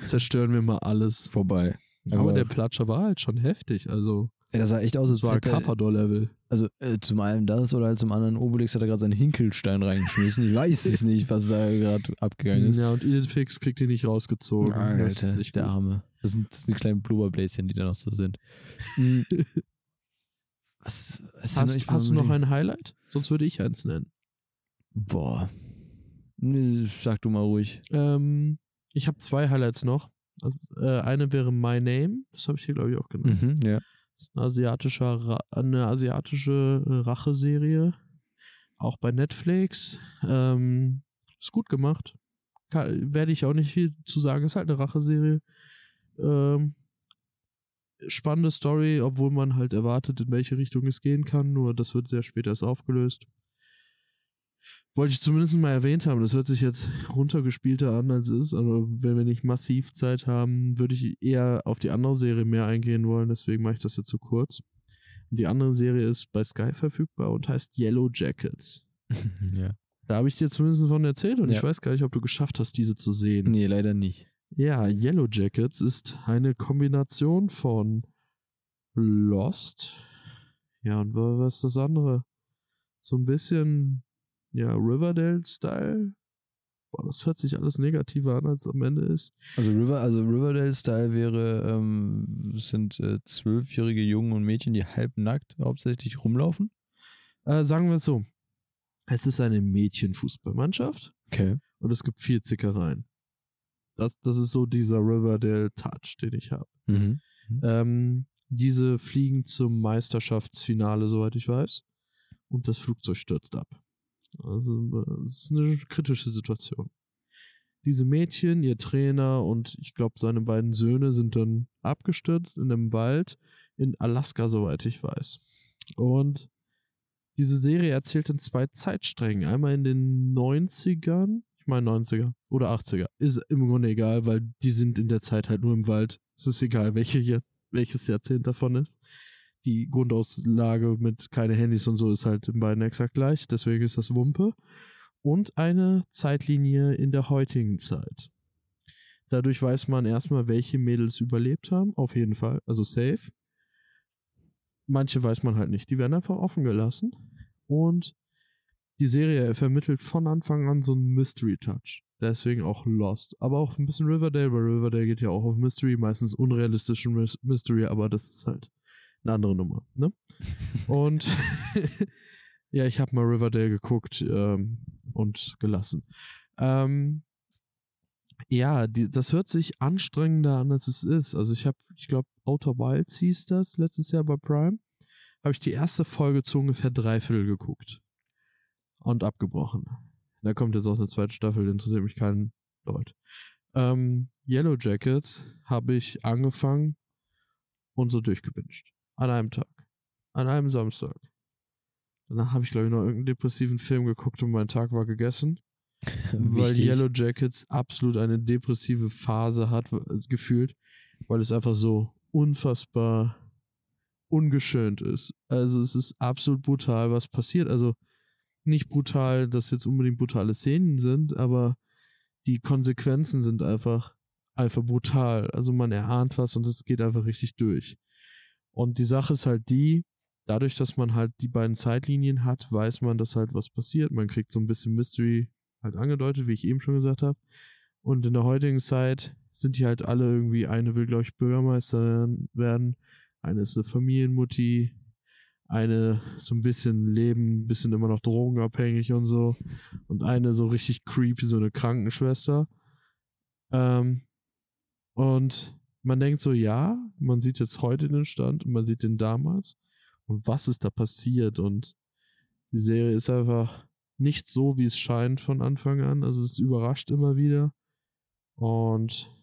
Zerstören wir mal alles. Vorbei. Aber der Platscher war halt schon heftig, also. Ja, das sah echt aus, als war Carpador-Level. Also zum einen das oder halt zum anderen Obelix hat er gerade seinen Hinkelstein reingeschmissen. Ich weiß es nicht, was da gerade abgegangen ist. Ja, und Idilfix kriegt ihn nicht rausgezogen. Alter, das ist nicht der gut. Arme. Das sind die kleinen Blubberbläschen, die da noch so sind. Hast du noch ein Highlight? Sonst würde ich eins nennen. Boah. Sag du mal ruhig. Ich habe zwei Highlights noch. Also, eine wäre My Name. Das habe ich hier, glaube ich, auch genannt. Mhm, ja. Das ist eine asiatische Rache-Serie. Auch bei Netflix. Ist gut gemacht. Werde ich auch nicht viel zu sagen. Ist halt eine Rache-Serie. Spannende Story, obwohl man halt erwartet, in welche Richtung es gehen kann. Nur das wird sehr spät erst aufgelöst. Wollte ich zumindest mal erwähnt haben. Das hört sich jetzt runtergespielter an, als es ist. Aber wenn wir nicht massiv Zeit haben, würde ich eher auf die andere Serie mehr eingehen wollen. Deswegen mache ich das jetzt so kurz. Und die andere Serie ist bei Sky verfügbar und heißt Yellow Jackets. Ja. Da habe ich dir zumindest von erzählt und ja. Ich weiß gar nicht, ob du geschafft hast, diese zu sehen. Nee, leider nicht. Ja, Yellow Jackets ist eine Kombination von Lost. Ja, und was ist das andere? So ein bisschen... Ja, Riverdale-Style. Boah, das hört sich alles negativer an, als es am Ende ist. Also Riverdale-Style wäre, sind 12-jährige Jungen und Mädchen, die halbnackt hauptsächlich rumlaufen? Sagen wir es so. Es ist eine Mädchenfußballmannschaft. Okay. Und es gibt viel Zickereien. Das ist so dieser Riverdale-Touch, den ich habe. Mhm. Diese fliegen zum Meisterschaftsfinale, soweit ich weiß. Und das Flugzeug stürzt ab. Also, es ist eine kritische Situation. Diese Mädchen, ihr Trainer und ich glaube, seine beiden Söhne sind dann abgestürzt in einem Wald in Alaska, soweit ich weiß. Und diese Serie erzählt in zwei Zeitsträngen. Einmal in den 90ern, ich meine 90er oder 80er, ist im Grunde egal, weil die sind in der Zeit halt nur im Wald. Es ist egal, welches Jahrzehnt davon ist. Die Grundauslage mit keine Handys und so ist halt in beiden exakt gleich, deswegen ist das Wumpe. Und eine Zeitlinie in der heutigen Zeit. Dadurch weiß man erstmal, welche Mädels überlebt haben, auf jeden Fall, also safe. Manche weiß man halt nicht, die werden einfach offen gelassen. Und die Serie vermittelt von Anfang an so einen Mystery-Touch. Deswegen auch Lost, aber auch ein bisschen Riverdale, weil Riverdale geht ja auch auf Mystery, meistens unrealistischen Mystery, aber das ist halt eine andere Nummer, ne? Und ja, ich habe mal Riverdale geguckt und gelassen. Ja, das hört sich anstrengender an, als es ist. Also ich glaube, Outer Wilds hieß das letztes Jahr bei Prime. Habe ich die erste Folge zu ungefähr 3/4 geguckt. Und abgebrochen. Da kommt jetzt auch eine zweite Staffel, interessiert mich keinen Deut. Yellow Jackets habe ich angefangen und so durchgebinscht. An einem Tag. An einem Samstag. Danach habe ich, glaube ich, noch irgendeinen depressiven Film geguckt und mein Tag war gegessen. Weil Yellow Jackets absolut eine depressive Phase hat, gefühlt, weil es einfach so unfassbar ungeschönt ist. Also es ist absolut brutal, was passiert. Also nicht brutal, dass jetzt unbedingt brutale Szenen sind, aber die Konsequenzen sind einfach brutal. Also man erahnt was und es geht einfach richtig durch. Und die Sache ist halt die, dadurch, dass man halt die beiden Zeitlinien hat, weiß man, dass halt was passiert. Man kriegt so ein bisschen Mystery halt angedeutet, wie ich eben schon gesagt habe. Und in der heutigen Zeit sind die halt alle irgendwie, eine will, glaube ich, Bürgermeister werden, eine ist eine Familienmutti, eine so ein bisschen leben, ein bisschen immer noch drogenabhängig und so. Und eine so richtig creepy, so eine Krankenschwester. Und man denkt so, ja, man sieht jetzt heute den Stand und man sieht den damals und was ist da passiert und die Serie ist einfach nicht so, wie es scheint von Anfang an, also es überrascht immer wieder und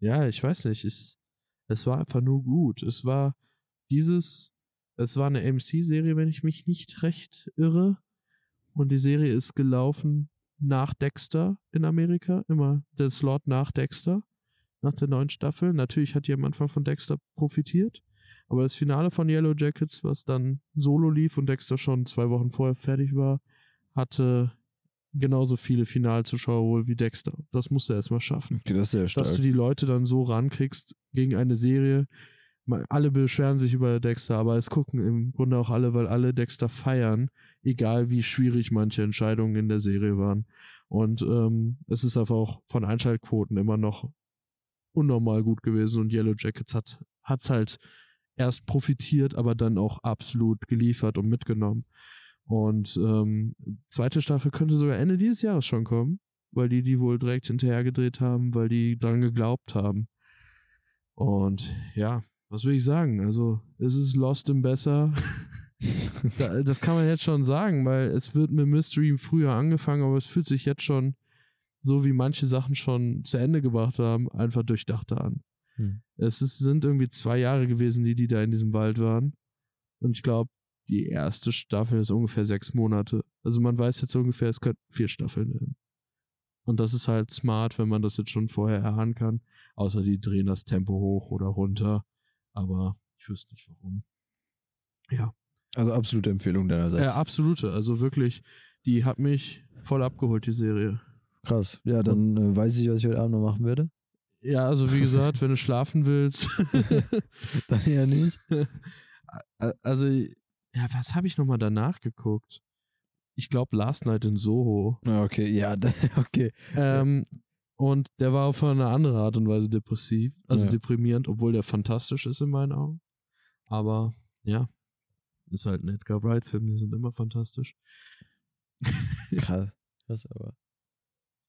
ja, ich weiß nicht, es war einfach nur gut, es war eine AMC-Serie, wenn ich mich nicht recht irre und die Serie ist gelaufen nach Dexter in Amerika, immer der Slot nach Dexter. nach der neuen Staffel. Natürlich hat die am Anfang von Dexter profitiert, aber das Finale von Yellow Jackets, was dann solo lief und Dexter schon 2 Wochen vorher fertig war, hatte genauso viele Finalzuschauer wohl wie Dexter. Das musst du erstmal schaffen. Okay, das ist sehr stark. Dass du die Leute dann so rankriegst gegen eine Serie. Alle beschweren sich über Dexter, aber es gucken im Grunde auch alle, weil alle Dexter feiern, egal wie schwierig manche Entscheidungen in der Serie waren. Und es ist einfach auch von Einschaltquoten immer noch unnormal gut gewesen und Yellow Jackets hat halt erst profitiert, aber dann auch absolut geliefert und mitgenommen. Und zweite Staffel könnte sogar Ende dieses Jahres schon kommen, weil die wohl direkt hinterher gedreht haben, weil die dran geglaubt haben. Und ja, was will ich sagen? Also es ist Lost and besser. Das kann man jetzt schon sagen, weil es wird mit Mystery früher angefangen, aber es fühlt sich jetzt schon so, wie manche Sachen schon zu Ende gebracht haben, einfach durchdachter an. Hm. Es sind irgendwie 2 Jahre gewesen, die da in diesem Wald waren. Und ich glaube, die erste Staffel ist ungefähr 6 Monate. Also man weiß jetzt ungefähr, es könnten 4 Staffeln werden. Und das ist halt smart, wenn man das jetzt schon vorher erahnen kann. Außer die drehen das Tempo hoch oder runter. Aber ich wüsste nicht, warum. Ja. Also absolute Empfehlung deinerseits. Ja, absolute. Also wirklich, die hat mich voll abgeholt, die Serie. Krass. Ja, dann weiß ich, was ich heute Abend noch machen werde. Ja, also wie gesagt, wenn du schlafen willst. Dann eher nicht. Also, ja, was habe ich nochmal danach geguckt? Ich glaube, Last Night in Soho. Okay, ja, okay. Und der war auf eine andere Art und Weise depressiv, also deprimierend, obwohl der fantastisch ist in meinen Augen. Aber, ja, ist halt ein Edgar Wright-Film, die sind immer fantastisch. Krass, das aber.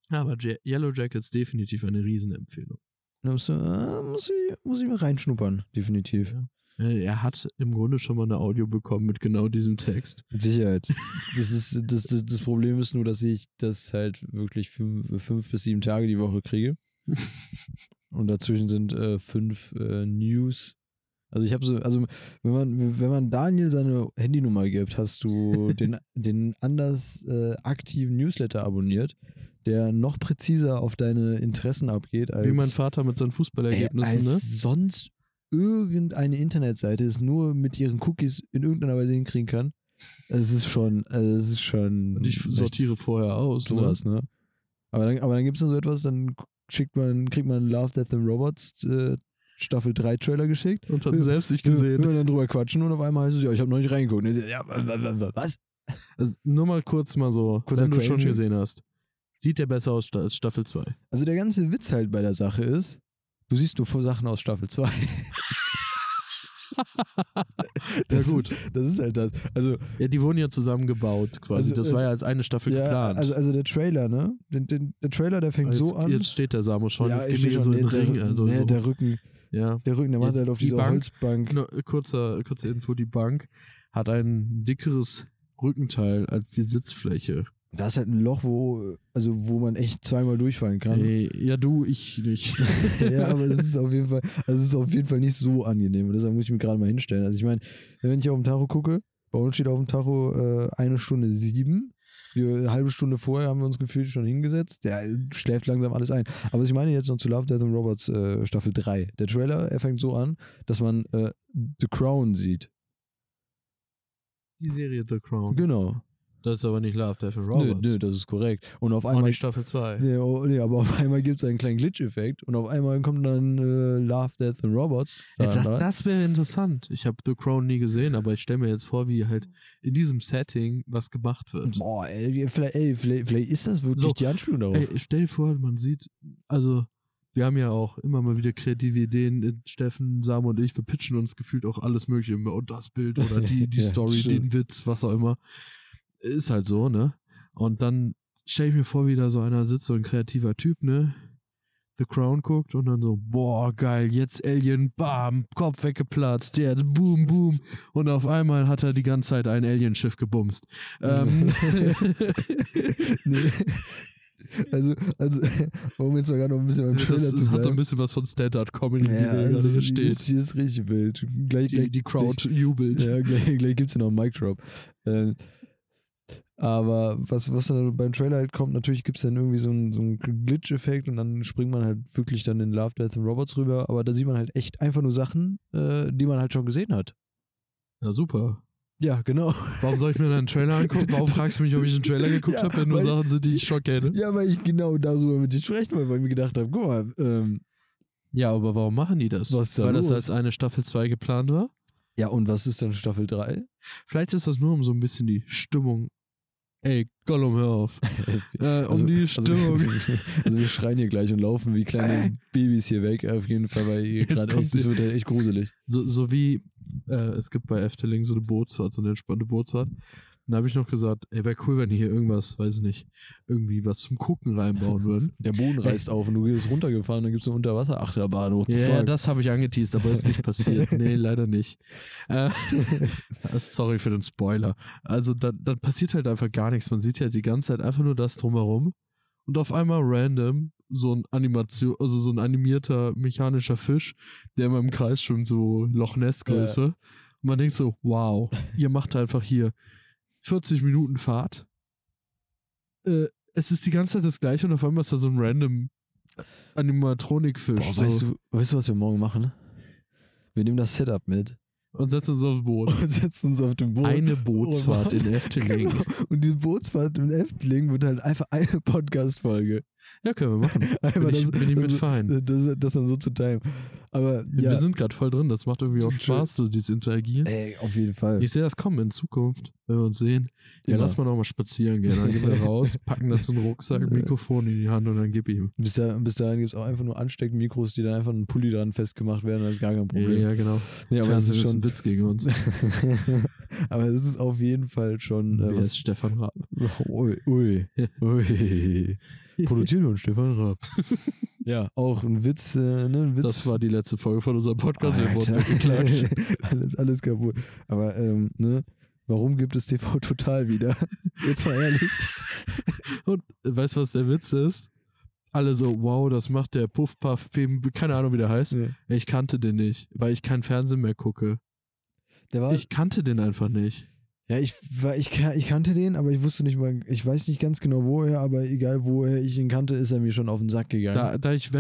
Aber Yellow Jackets definitiv eine Riesenempfehlung. Da muss ich mal reinschnuppern, definitiv. Ja. Er hat im Grunde schon mal eine Audio bekommen mit genau diesem Text. Mit Sicherheit. Das Problem ist nur, dass ich das halt wirklich 5 bis 7 Tage die Woche kriege. Und dazwischen sind 5 News. Also ich habe so, also wenn man Daniel seine Handynummer gibt, hast du den anders aktiven Newsletter abonniert, der noch präziser auf deine Interessen abgeht als wie mein Vater mit seinen Fußballergebnissen, als ne? Sonst irgendeine Internetseite es nur mit ihren Cookies in irgendeiner Weise hinkriegen kann. Es ist schon. Und ich sortiere vorher aus. Sowas, ne? Aber dann gibt es so etwas, dann kriegt man Love, Death and Robots Staffel 3 Trailer geschickt. Und hat selbst nicht gesehen. Und dann drüber quatschen und auf einmal heißt es, ja, ich habe noch nicht reingeguckt. Und ja, was? Also nur mal kurz, wenn du schon gesehen hast. Sieht der besser aus als Staffel 2? Also der ganze Witz halt bei der Sache ist, du siehst nur Sachen aus Staffel 2. Ja gut. Das ist halt das. Also, ja, die wurden ja zusammengebaut quasi. Also, das war ja als eine Staffel geplant. Also der Trailer, ne? Der Trailer, der fängt jetzt, so an. Jetzt steht der Samus schon. Ja, jetzt geht er so in den Ring. Also so. Der Rücken. Ja. Der Rücken, der macht halt auf die dieser Holzbank. No, kurze Info, die Bank hat ein dickeres Rückenteil als die Sitzfläche. Da ist halt ein Loch, wo man echt zweimal durchfallen kann. Hey, ja, du, ich nicht. Ja, aber es ist auf jeden Fall nicht so angenehm. Und deshalb muss ich mich gerade mal hinstellen. Also ich meine, wenn ich auf dem Tacho gucke, bei uns steht auf dem Tacho 1:07. Eine halbe Stunde vorher haben wir uns gefühlt schon hingesetzt. Der schläft langsam alles ein. Aber ich meine jetzt noch zu Love, Death and Robots Staffel 3. Der Trailer, er fängt so an, dass man The Crown sieht. Die Serie The Crown. Genau. Das ist aber nicht Love, Death and Robots. Nö, das ist korrekt. Und auf einmal. Auch nicht Staffel 2. Nee, aber auf einmal gibt es einen kleinen Glitch-Effekt und auf einmal kommt dann Love, Death and Robots. Ja, das wäre interessant. Ich habe The Crown nie gesehen, aber ich stelle mir jetzt vor, wie halt in diesem Setting was gemacht wird. Boah, vielleicht ist das wirklich so, die Anspielung darauf. Ey, stell dir vor, man sieht, also wir haben ja auch immer mal wieder kreative Ideen, Steffen, Sam und ich, wir pitchen uns gefühlt auch alles Mögliche. Und das Bild oder die ja, Story, stimmt. Den Witz, was auch immer. Ist halt so, ne? Und dann stelle ich mir vor, wie da so einer sitzt, so ein kreativer Typ, ne? The Crown guckt und dann so, boah, geil, jetzt Alien, bam, Kopf weggeplatzt, der, boom, boom. Und auf einmal hat er die ganze Zeit ein Alienschiff gebumst. Nee. Also, um jetzt mal gerade noch ein bisschen beim Trailer zu bleiben. Das hat so ein bisschen was von Standard-Comedy, ja, die da drin steht. Hier ist richtig wild. Die Crowd jubelt. Ja, gleich gibt es ja noch einen Mic-Drop. Aber was dann beim Trailer halt kommt, natürlich gibt es dann irgendwie so einen Glitch-Effekt und dann springt man halt wirklich dann in Love, Death and Robots rüber. Aber da sieht man halt echt einfach nur Sachen, die man halt schon gesehen hat. Ja, super. Ja, genau. Warum soll ich mir dann einen Trailer angucken? Warum fragst du mich, ob ich einen Trailer geguckt habe, wenn nur Sachen sind, die ich schon kenne? Ja, weil ich genau darüber mit dir sprechen wollte, weil ich mir gedacht habe, guck mal. Ja, aber warum machen die das? Was ist da weil los? Das als eine Staffel 2 geplant war? Ja, und was ist dann Staffel 3? Vielleicht ist das nur um so ein bisschen die Stimmung. Ey, Gollum, hör auf. Die Stimmung. Also wir schreien hier gleich und laufen wie kleine Babys hier weg, auf jeden Fall, weil hier gerade echt, das wird halt echt gruselig. So wie, es gibt bei Efteling so eine Bootsfahrt, so eine entspannte Bootsfahrt. Da habe ich noch gesagt, ey, wäre cool, wenn die hier irgendwas, weiß nicht, irgendwie was zum Gucken reinbauen würden. Der Boden reißt auf und du gehst runtergefahren, dann gibt es eine Unterwasserachterbahn. Ja, das habe ich angeteased, aber ist nicht passiert. Nee, leider nicht. Sorry für den Spoiler. Also dann passiert halt einfach gar nichts. Man sieht ja halt die ganze Zeit einfach nur das drumherum und auf einmal random so ein animierter mechanischer Fisch, der immer im Kreis schwimmt, so Loch Ness Größe. Ja. Und man denkt so, wow, ihr macht einfach hier 40 Minuten Fahrt. Es ist die ganze Zeit das gleiche und auf einmal ist da so ein random Animatronik-Fisch. Boah, so. Weißt du, was wir morgen machen? Wir nehmen das Setup mit. Und setzen uns aufs Boot. Und setzen uns auf dem Boot. Eine Bootsfahrt in Efteling. Genau. Und diese Bootsfahrt in Efteling wird halt einfach eine Podcast-Folge. Ja, können wir machen. Bin ich mit fein. Das dann so zu timen. Aber ja. Wir sind gerade voll drin. Das macht irgendwie auch Spaß, so dieses Interagieren. Ey, auf jeden Fall. Ich sehe das kommen in Zukunft, wenn wir uns sehen. Ja, lass mal nochmal spazieren gehen. Dann gehen wir raus, packen das in den Rucksack, Mikrofon in die Hand und dann gib ihm. Bis dahin gibt es auch einfach nur Ansteckmikros, die dann einfach einen Pulli dran festgemacht werden. Das ist gar kein Problem. Ja, genau. Ja, aber das ist schon ein Witz gegen uns. Aber es ist auf jeden Fall schon... Wer ist Stefan Raab? Ui. Produziert von Stefan Raab. Ja, auch ein Witz, Witz. Das war die letzte Folge von unserem Podcast. Wir wurden weggeklagt. Alles kaputt. Aber, warum gibt es TV Total wieder? Jetzt mal ehrlich. Und weißt du, was der Witz ist? Alle so, wow, das macht der Puff-Puff, keine Ahnung, wie der heißt. Ja. Ich kannte den nicht, weil ich kein Fernsehen mehr gucke. Ich kannte den einfach nicht. Ja, ich kannte den, aber ich wusste nicht mal, ich weiß nicht ganz genau woher, aber egal woher ich ihn kannte, ist er mir schon auf den Sack gegangen. Da ich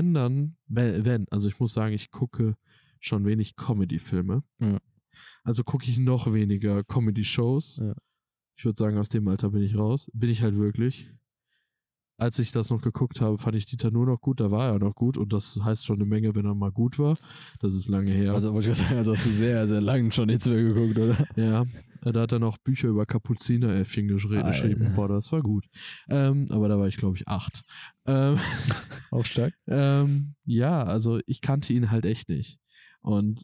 also ich muss sagen, ich gucke schon wenig Comedy-Filme. Ja. Also gucke ich noch weniger Comedy-Shows. Ja. Ich würde sagen, aus dem Alter bin ich raus. Bin ich halt wirklich. Als ich das noch geguckt habe, fand ich Dieter nur noch gut, da war er noch gut und das heißt schon eine Menge, wenn er mal gut war. Das ist lange her. Also wollte ich gerade sagen, also hast du sehr, sehr lange schon nichts mehr geguckt, oder? Ja, da hat er noch Bücher über Kapuzineräffchen geschrieben. Boah, das war gut. Aber da war ich, glaube ich, 8. Auch stark? Ja, also ich kannte ihn halt echt nicht. Und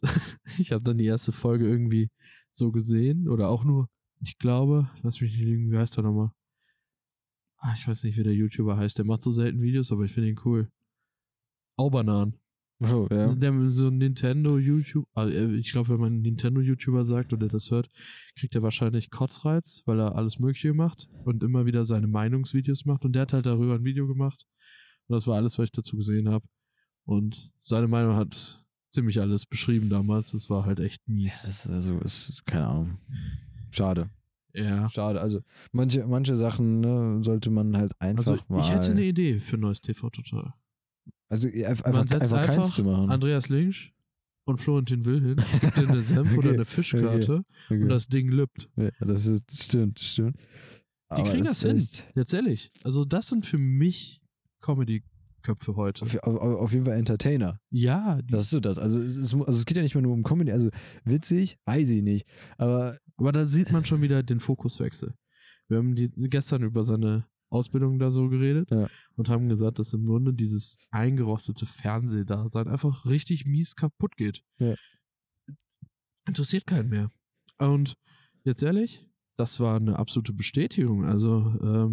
ich habe dann die erste Folge irgendwie so gesehen oder auch nur, ich glaube, lass mich nicht lügen, wie heißt er nochmal? Ich weiß nicht, wie der YouTuber heißt. Der macht so selten Videos, aber ich finde ihn cool. Aubanan. Oh, ja. Der, so ein Nintendo-YouTuber. Also ich glaube, wenn man Nintendo-YouTuber sagt oder das hört, kriegt er wahrscheinlich Kotzreiz, weil er alles Mögliche macht und immer wieder seine Meinungsvideos macht. Und der hat halt darüber ein Video gemacht. Und das war alles, was ich dazu gesehen habe. Und seine Meinung hat ziemlich alles beschrieben damals. Das war halt echt mies. Ja, ist keine Ahnung. Schade. Ja. Schade, also manche Sachen, ne, sollte man halt einfach mal... Also ich hätte eine Idee für ein neues TV Total. Also einfach keins zu machen. Andreas Linsch und Florentin Wilhelm gibt dir eine Senf oder eine Fischkarte und das Ding lübt. Ja, das ist, stimmt. Die kriegen das hin, jetzt ehrlich. Also das sind für mich Comedy-Köpfe heute. Auf jeden Fall Entertainer. Ja. Das ist so das. Also es geht ja nicht mehr nur um Comedy. Also witzig, weiß ich nicht. Aber da sieht man schon wieder den Fokuswechsel. Wir haben gestern über seine Ausbildung da so geredet und haben gesagt, dass im Grunde dieses eingerostete Fernsehdasein einfach richtig mies kaputt geht. Ja. Interessiert keinen mehr. Und jetzt ehrlich, das war eine absolute Bestätigung. Also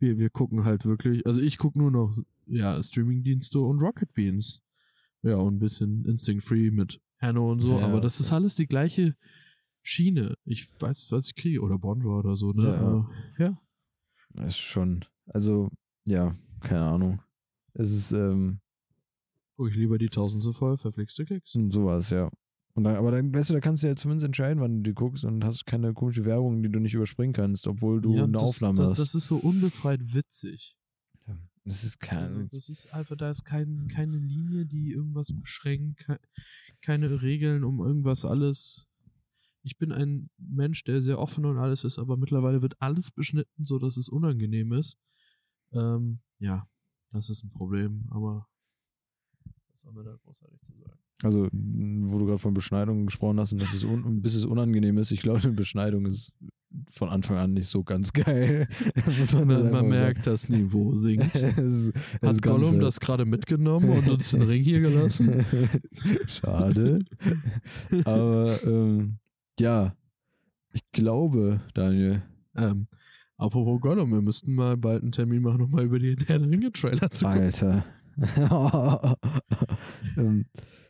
wir gucken halt wirklich, also ich gucke nur noch Streamingdienste und Rocket Beans. Ja, und ein bisschen Instinct Free mit Hanno und so, aber das ist alles die gleiche Schiene. Ich weiß, was ich kriege. Oder Bondra oder so, ne? Ja. Das ist schon, also, ja, keine Ahnung. Es ist, guck ich lieber die tausendste voll, verflixte Klicks. Sowas, ja. Und dann, aber dann, weißt du, da kannst du ja zumindest entscheiden, wann du die guckst und hast keine komische Werbung, die du nicht überspringen kannst, obwohl du ja, Aufnahme hast. Das ist so unbefreit witzig. Ja, das ist kein... Das ist einfach, da ist keine Linie, die irgendwas beschränkt, keine Regeln um irgendwas, alles. Ich bin ein Mensch, der sehr offen und alles ist, aber mittlerweile wird alles beschnitten, sodass es unangenehm ist. Ja, das ist ein Problem, aber... Das haben wir da großartig zu sagen. Also, wo du gerade von Beschneidung gesprochen hast und dass es bis es unangenehm ist, ich glaube, eine Beschneidung ist von Anfang an nicht so ganz geil. Man merkt, das Niveau sinkt. Hat Gollum das gerade mitgenommen und uns den Ring hier gelassen? Schade. Aber, ja, ich glaube, Daniel. Apropos Gollum, wir müssten mal bald einen Termin machen, um mal über den Herr der Ringe-Trailer zu gucken. Alter.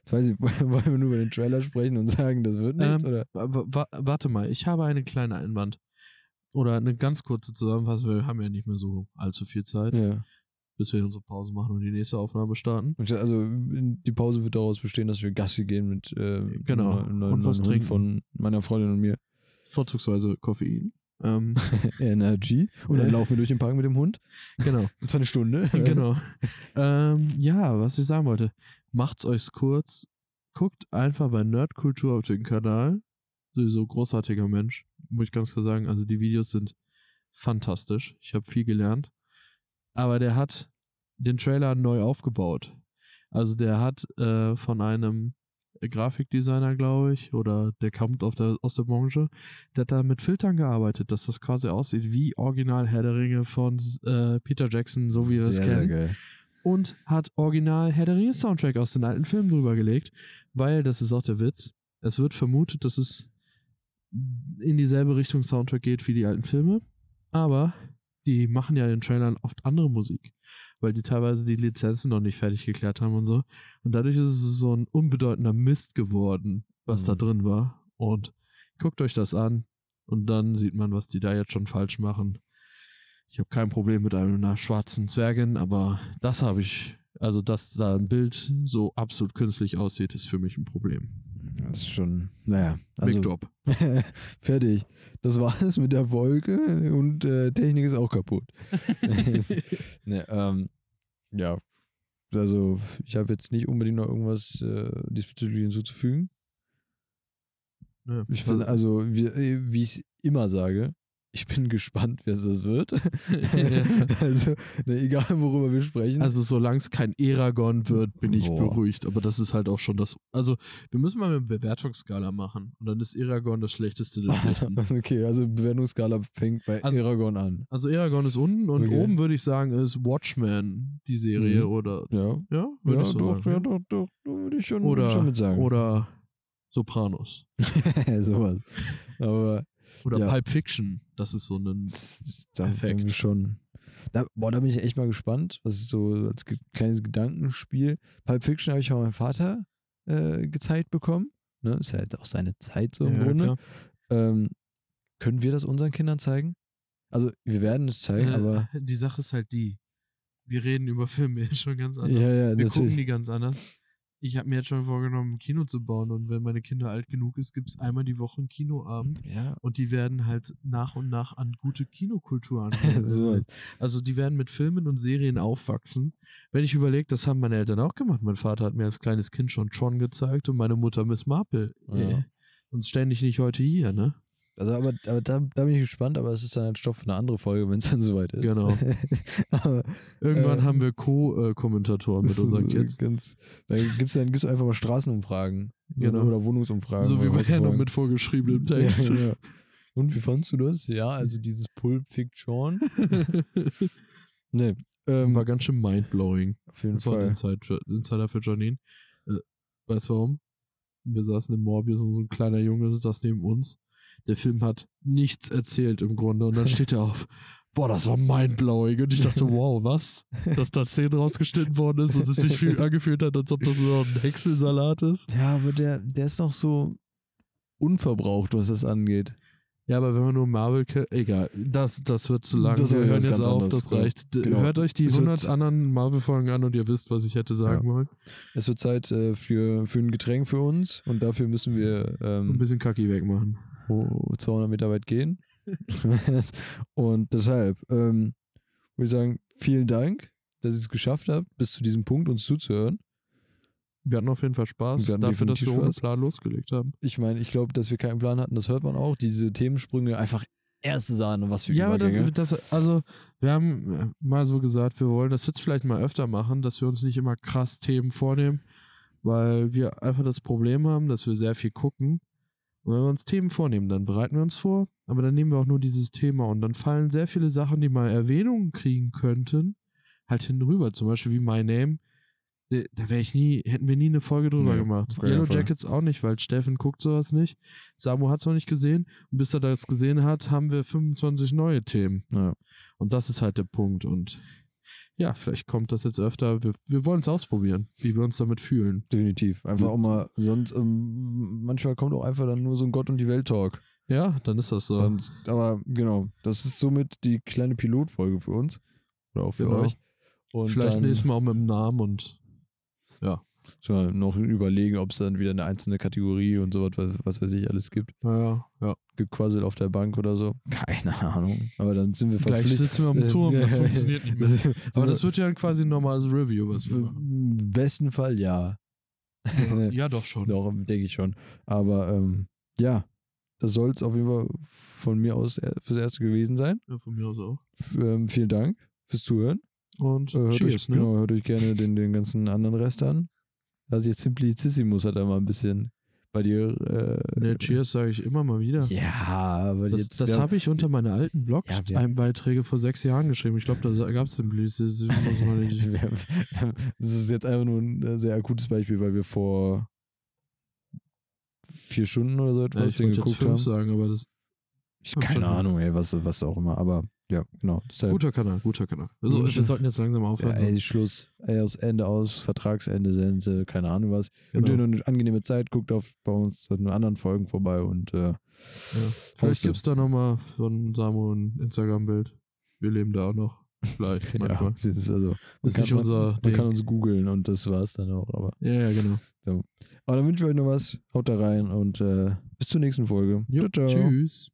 Ich weiß nicht, wollen wir nur über den Trailer sprechen und sagen, das wird nichts? Oder? Warte mal, ich habe einen kleinen Einwand. Oder eine ganz kurze Zusammenfassung, wir haben ja nicht mehr so allzu viel Zeit, ja, bis wir unsere Pause machen und die nächste Aufnahme starten. Also die Pause wird daraus bestehen, dass wir Gassi gehen mit genau. Und was trinken von meiner Freundin und mir. Vorzugsweise Koffein. Energy. Und dann laufen wir durch den Park mit dem Hund. Genau. Und zwar eine Stunde. Genau. Ja, was ich sagen wollte. Macht's euch kurz. Guckt einfach bei Nerdkultur auf den Kanal. Sowieso großartiger Mensch. Muss ich ganz klar sagen. Also die Videos sind fantastisch. Ich habe viel gelernt. Aber der hat den Trailer neu aufgebaut. Also der hat von einem Grafikdesigner, glaube ich, oder der kommt aus der Branche, der hat da mit Filtern gearbeitet, dass das quasi aussieht wie original Herr der Ringe von Peter Jackson, so wie wir es kennen. Sehr geil. Und hat original Herr der Ringe Soundtrack aus den alten Filmen drüber gelegt, weil, das ist auch der Witz, es wird vermutet, dass es in dieselbe Richtung Soundtrack geht wie die alten Filme, aber die machen ja in den Trailern oft andere Musik, weil die teilweise die Lizenzen noch nicht fertig geklärt haben und so. Und dadurch ist es so ein unbedeutender Mist geworden, was da drin war. Und guckt euch das an und dann sieht man, was die da jetzt schon falsch machen. Ich habe kein Problem mit einer schwarzen Zwergin, aber das habe ich, also dass da ein Bild so absolut künstlich aussieht, ist für mich ein Problem. Das ist schon, naja. Also, Big Top. Fertig. Das war es mit der Wolke und Technik ist auch kaputt. Ne, ja, also ich habe jetzt nicht unbedingt noch irgendwas diesbezüglich hinzuzufügen. Ja, ich bin, also wie ich es immer sage, ich bin gespannt, wer es wird. Also, ne, egal worüber wir sprechen. Also solange es kein Eragon wird, bin ich beruhigt. Aber das ist halt auch schon das... Also wir müssen mal eine Bewertungsskala machen. Und dann ist Eragon das Schlechteste des Schlechten. Okay, also Bewertungsskala fängt bei Eragon an. Also Eragon ist unten und oben würde ich sagen ist Watchmen, die Serie. Oder Ja, würde ich so sagen. Ja, doch, würde ich schon mit sagen. Oder Sopranos. Sowas. Aber... Oder Pulp Fiction, das ist so ein Effekt. Schon. Da bin ich echt mal gespannt, was ist so als kleines Gedankenspiel. Pulp Fiction habe ich von meinem Vater gezeigt bekommen. Ne? Ist ja halt auch seine Zeit so im Grunde. Können wir das unseren Kindern zeigen? Also wir werden es zeigen, aber... Die Sache ist halt die, wir reden über Filme jetzt schon ganz anders. Ja, wir gucken die ganz anders. Ich habe mir jetzt schon vorgenommen, ein Kino zu bauen und wenn meine Kinder alt genug ist, gibt es einmal die Woche einen Kinoabend und die werden halt nach und nach an gute Kinokultur anfangen. So. Also die werden mit Filmen und Serien aufwachsen. Wenn ich überlege, das haben meine Eltern auch gemacht. Mein Vater hat mir als kleines Kind schon Tron gezeigt und meine Mutter Miss Marple. Ja. Sonst stände ich nicht heute hier, ne? Also, aber da bin ich gespannt, aber es ist dann ein Stoff für eine andere Folge, wenn es dann soweit ist. Genau. Aber, irgendwann haben wir Co-Kommentatoren mit unseren Kids. Da gibt's einfach mal Straßenumfragen oder Wohnungsumfragen. So wie bei Herrn noch mit vorgeschriebenem Text. Ja, ja. Und wie fandst du das? Ja, also dieses Pulp Fiction. Nee. War ganz schön mindblowing. Auf jeden Fall. Das war ein Insider für Janine. Weißt du warum? Wir saßen im Morbius und so ein kleiner Junge saß neben uns. Der Film hat nichts erzählt im Grunde und dann steht er auf, boah, das war mindblowing und ich dachte, wow, was? Dass da 10 rausgeschnitten worden ist und es sich viel angefühlt hat, als ob das so ein Häckselsalat ist. Ja, aber der ist noch so unverbraucht, was das angeht. Ja, aber wenn man nur Marvel... Egal, das wird zu lang. Wir hören jetzt auf, das reicht. Genau. Hört euch die 100 anderen Marvel-Folgen an und ihr wisst, was ich hätte sagen wollen. Es wird Zeit für ein Getränk für uns und dafür müssen wir... ein bisschen Kacki wegmachen. 200 Meter weit gehen. Und deshalb würde ich sagen, vielen Dank, dass ihr es geschafft habt, bis zu diesem Punkt uns zuzuhören. Wir hatten auf jeden Fall Spaß dafür, dass wir ohne Plan losgelegt haben. Ich meine, ich glaube, dass wir keinen Plan hatten, das hört man auch. Diese Themensprünge, einfach erste Sahne, was für Übergänge. Ja, aber also wir haben mal so gesagt, wir wollen das jetzt vielleicht mal öfter machen, dass wir uns nicht immer krass Themen vornehmen, weil wir einfach das Problem haben, dass wir sehr viel gucken. Und wenn wir uns Themen vornehmen, dann bereiten wir uns vor, aber dann nehmen wir auch nur dieses Thema und dann fallen sehr viele Sachen, die mal Erwähnungen kriegen könnten, halt hinüber. Zum Beispiel wie My Name. Da hätten wir nie eine Folge drüber gemacht. Yellow Jackets auch nicht, weil Steffen guckt sowas nicht. Samu hat es noch nicht gesehen. Und bis er das gesehen hat, haben wir 25 neue Themen. Ja. Und das ist halt der Punkt. Und ja, vielleicht kommt das jetzt öfter. Wir wollen es ausprobieren, wie wir uns damit fühlen. Definitiv. Einfach auch mal, sonst manchmal kommt auch einfach dann nur so ein Gott und die Welt Talk. Ja, dann ist das so. Aber genau, das ist somit die kleine Pilotfolge für uns. Oder auch für euch. Und vielleicht nächstes Mal auch mit dem Namen und ja. Soll noch überlegen, ob es dann wieder eine einzelne Kategorie und so was weiß ich, alles gibt. Ja. Gequasselt auf der Bank oder so. Keine Ahnung. Aber dann sind wir verpflichtet. Gleich sitzen wir am Turm, das funktioniert nicht mehr. Aber das wird ja quasi ein normales Review, was wir machen. Im besten Fall ja. Ja, doch schon. Doch, denke ich schon. Aber ja, das soll es auf jeden Fall von mir aus fürs Erste gewesen sein. Ja, von mir aus auch. Vielen Dank fürs Zuhören. Und hört euch gerne den ganzen anderen Rest an. Also jetzt Simplicissimus hat er mal ein bisschen bei dir... Cheers sage ich immer mal wieder. Ja, aber jetzt... Das habe ich unter meine alten Blog-Beiträge vor 6 Jahren geschrieben. Ich glaube, da gab es Simplicissimus noch nicht. Das ist jetzt einfach nur ein sehr akutes Beispiel, weil wir vor 4 Stunden oder so etwas geguckt haben. Sagen, aber das... Keine Ahnung, was auch immer, aber... Ja, genau. Deshalb. Guter Kanal. Also, wir sollten jetzt langsam aufhören. Ja, Schluss. Aus Ende aus, Vertragsende, Sense, keine Ahnung was. Genau. Wünsche eine angenehme Zeit, guckt bei uns in anderen Folgen vorbei und vielleicht gibt es da nochmal von Samu ein Instagram-Bild. Wir leben da auch noch. Vielleicht. Ja, das ist also. Ist nicht unser Ding. Man kann uns googeln und das war's dann auch. Aber ja, genau. So. Aber dann wünschen wir euch noch was. Haut da rein und bis zur nächsten Folge. Jo, ciao. Tschüss.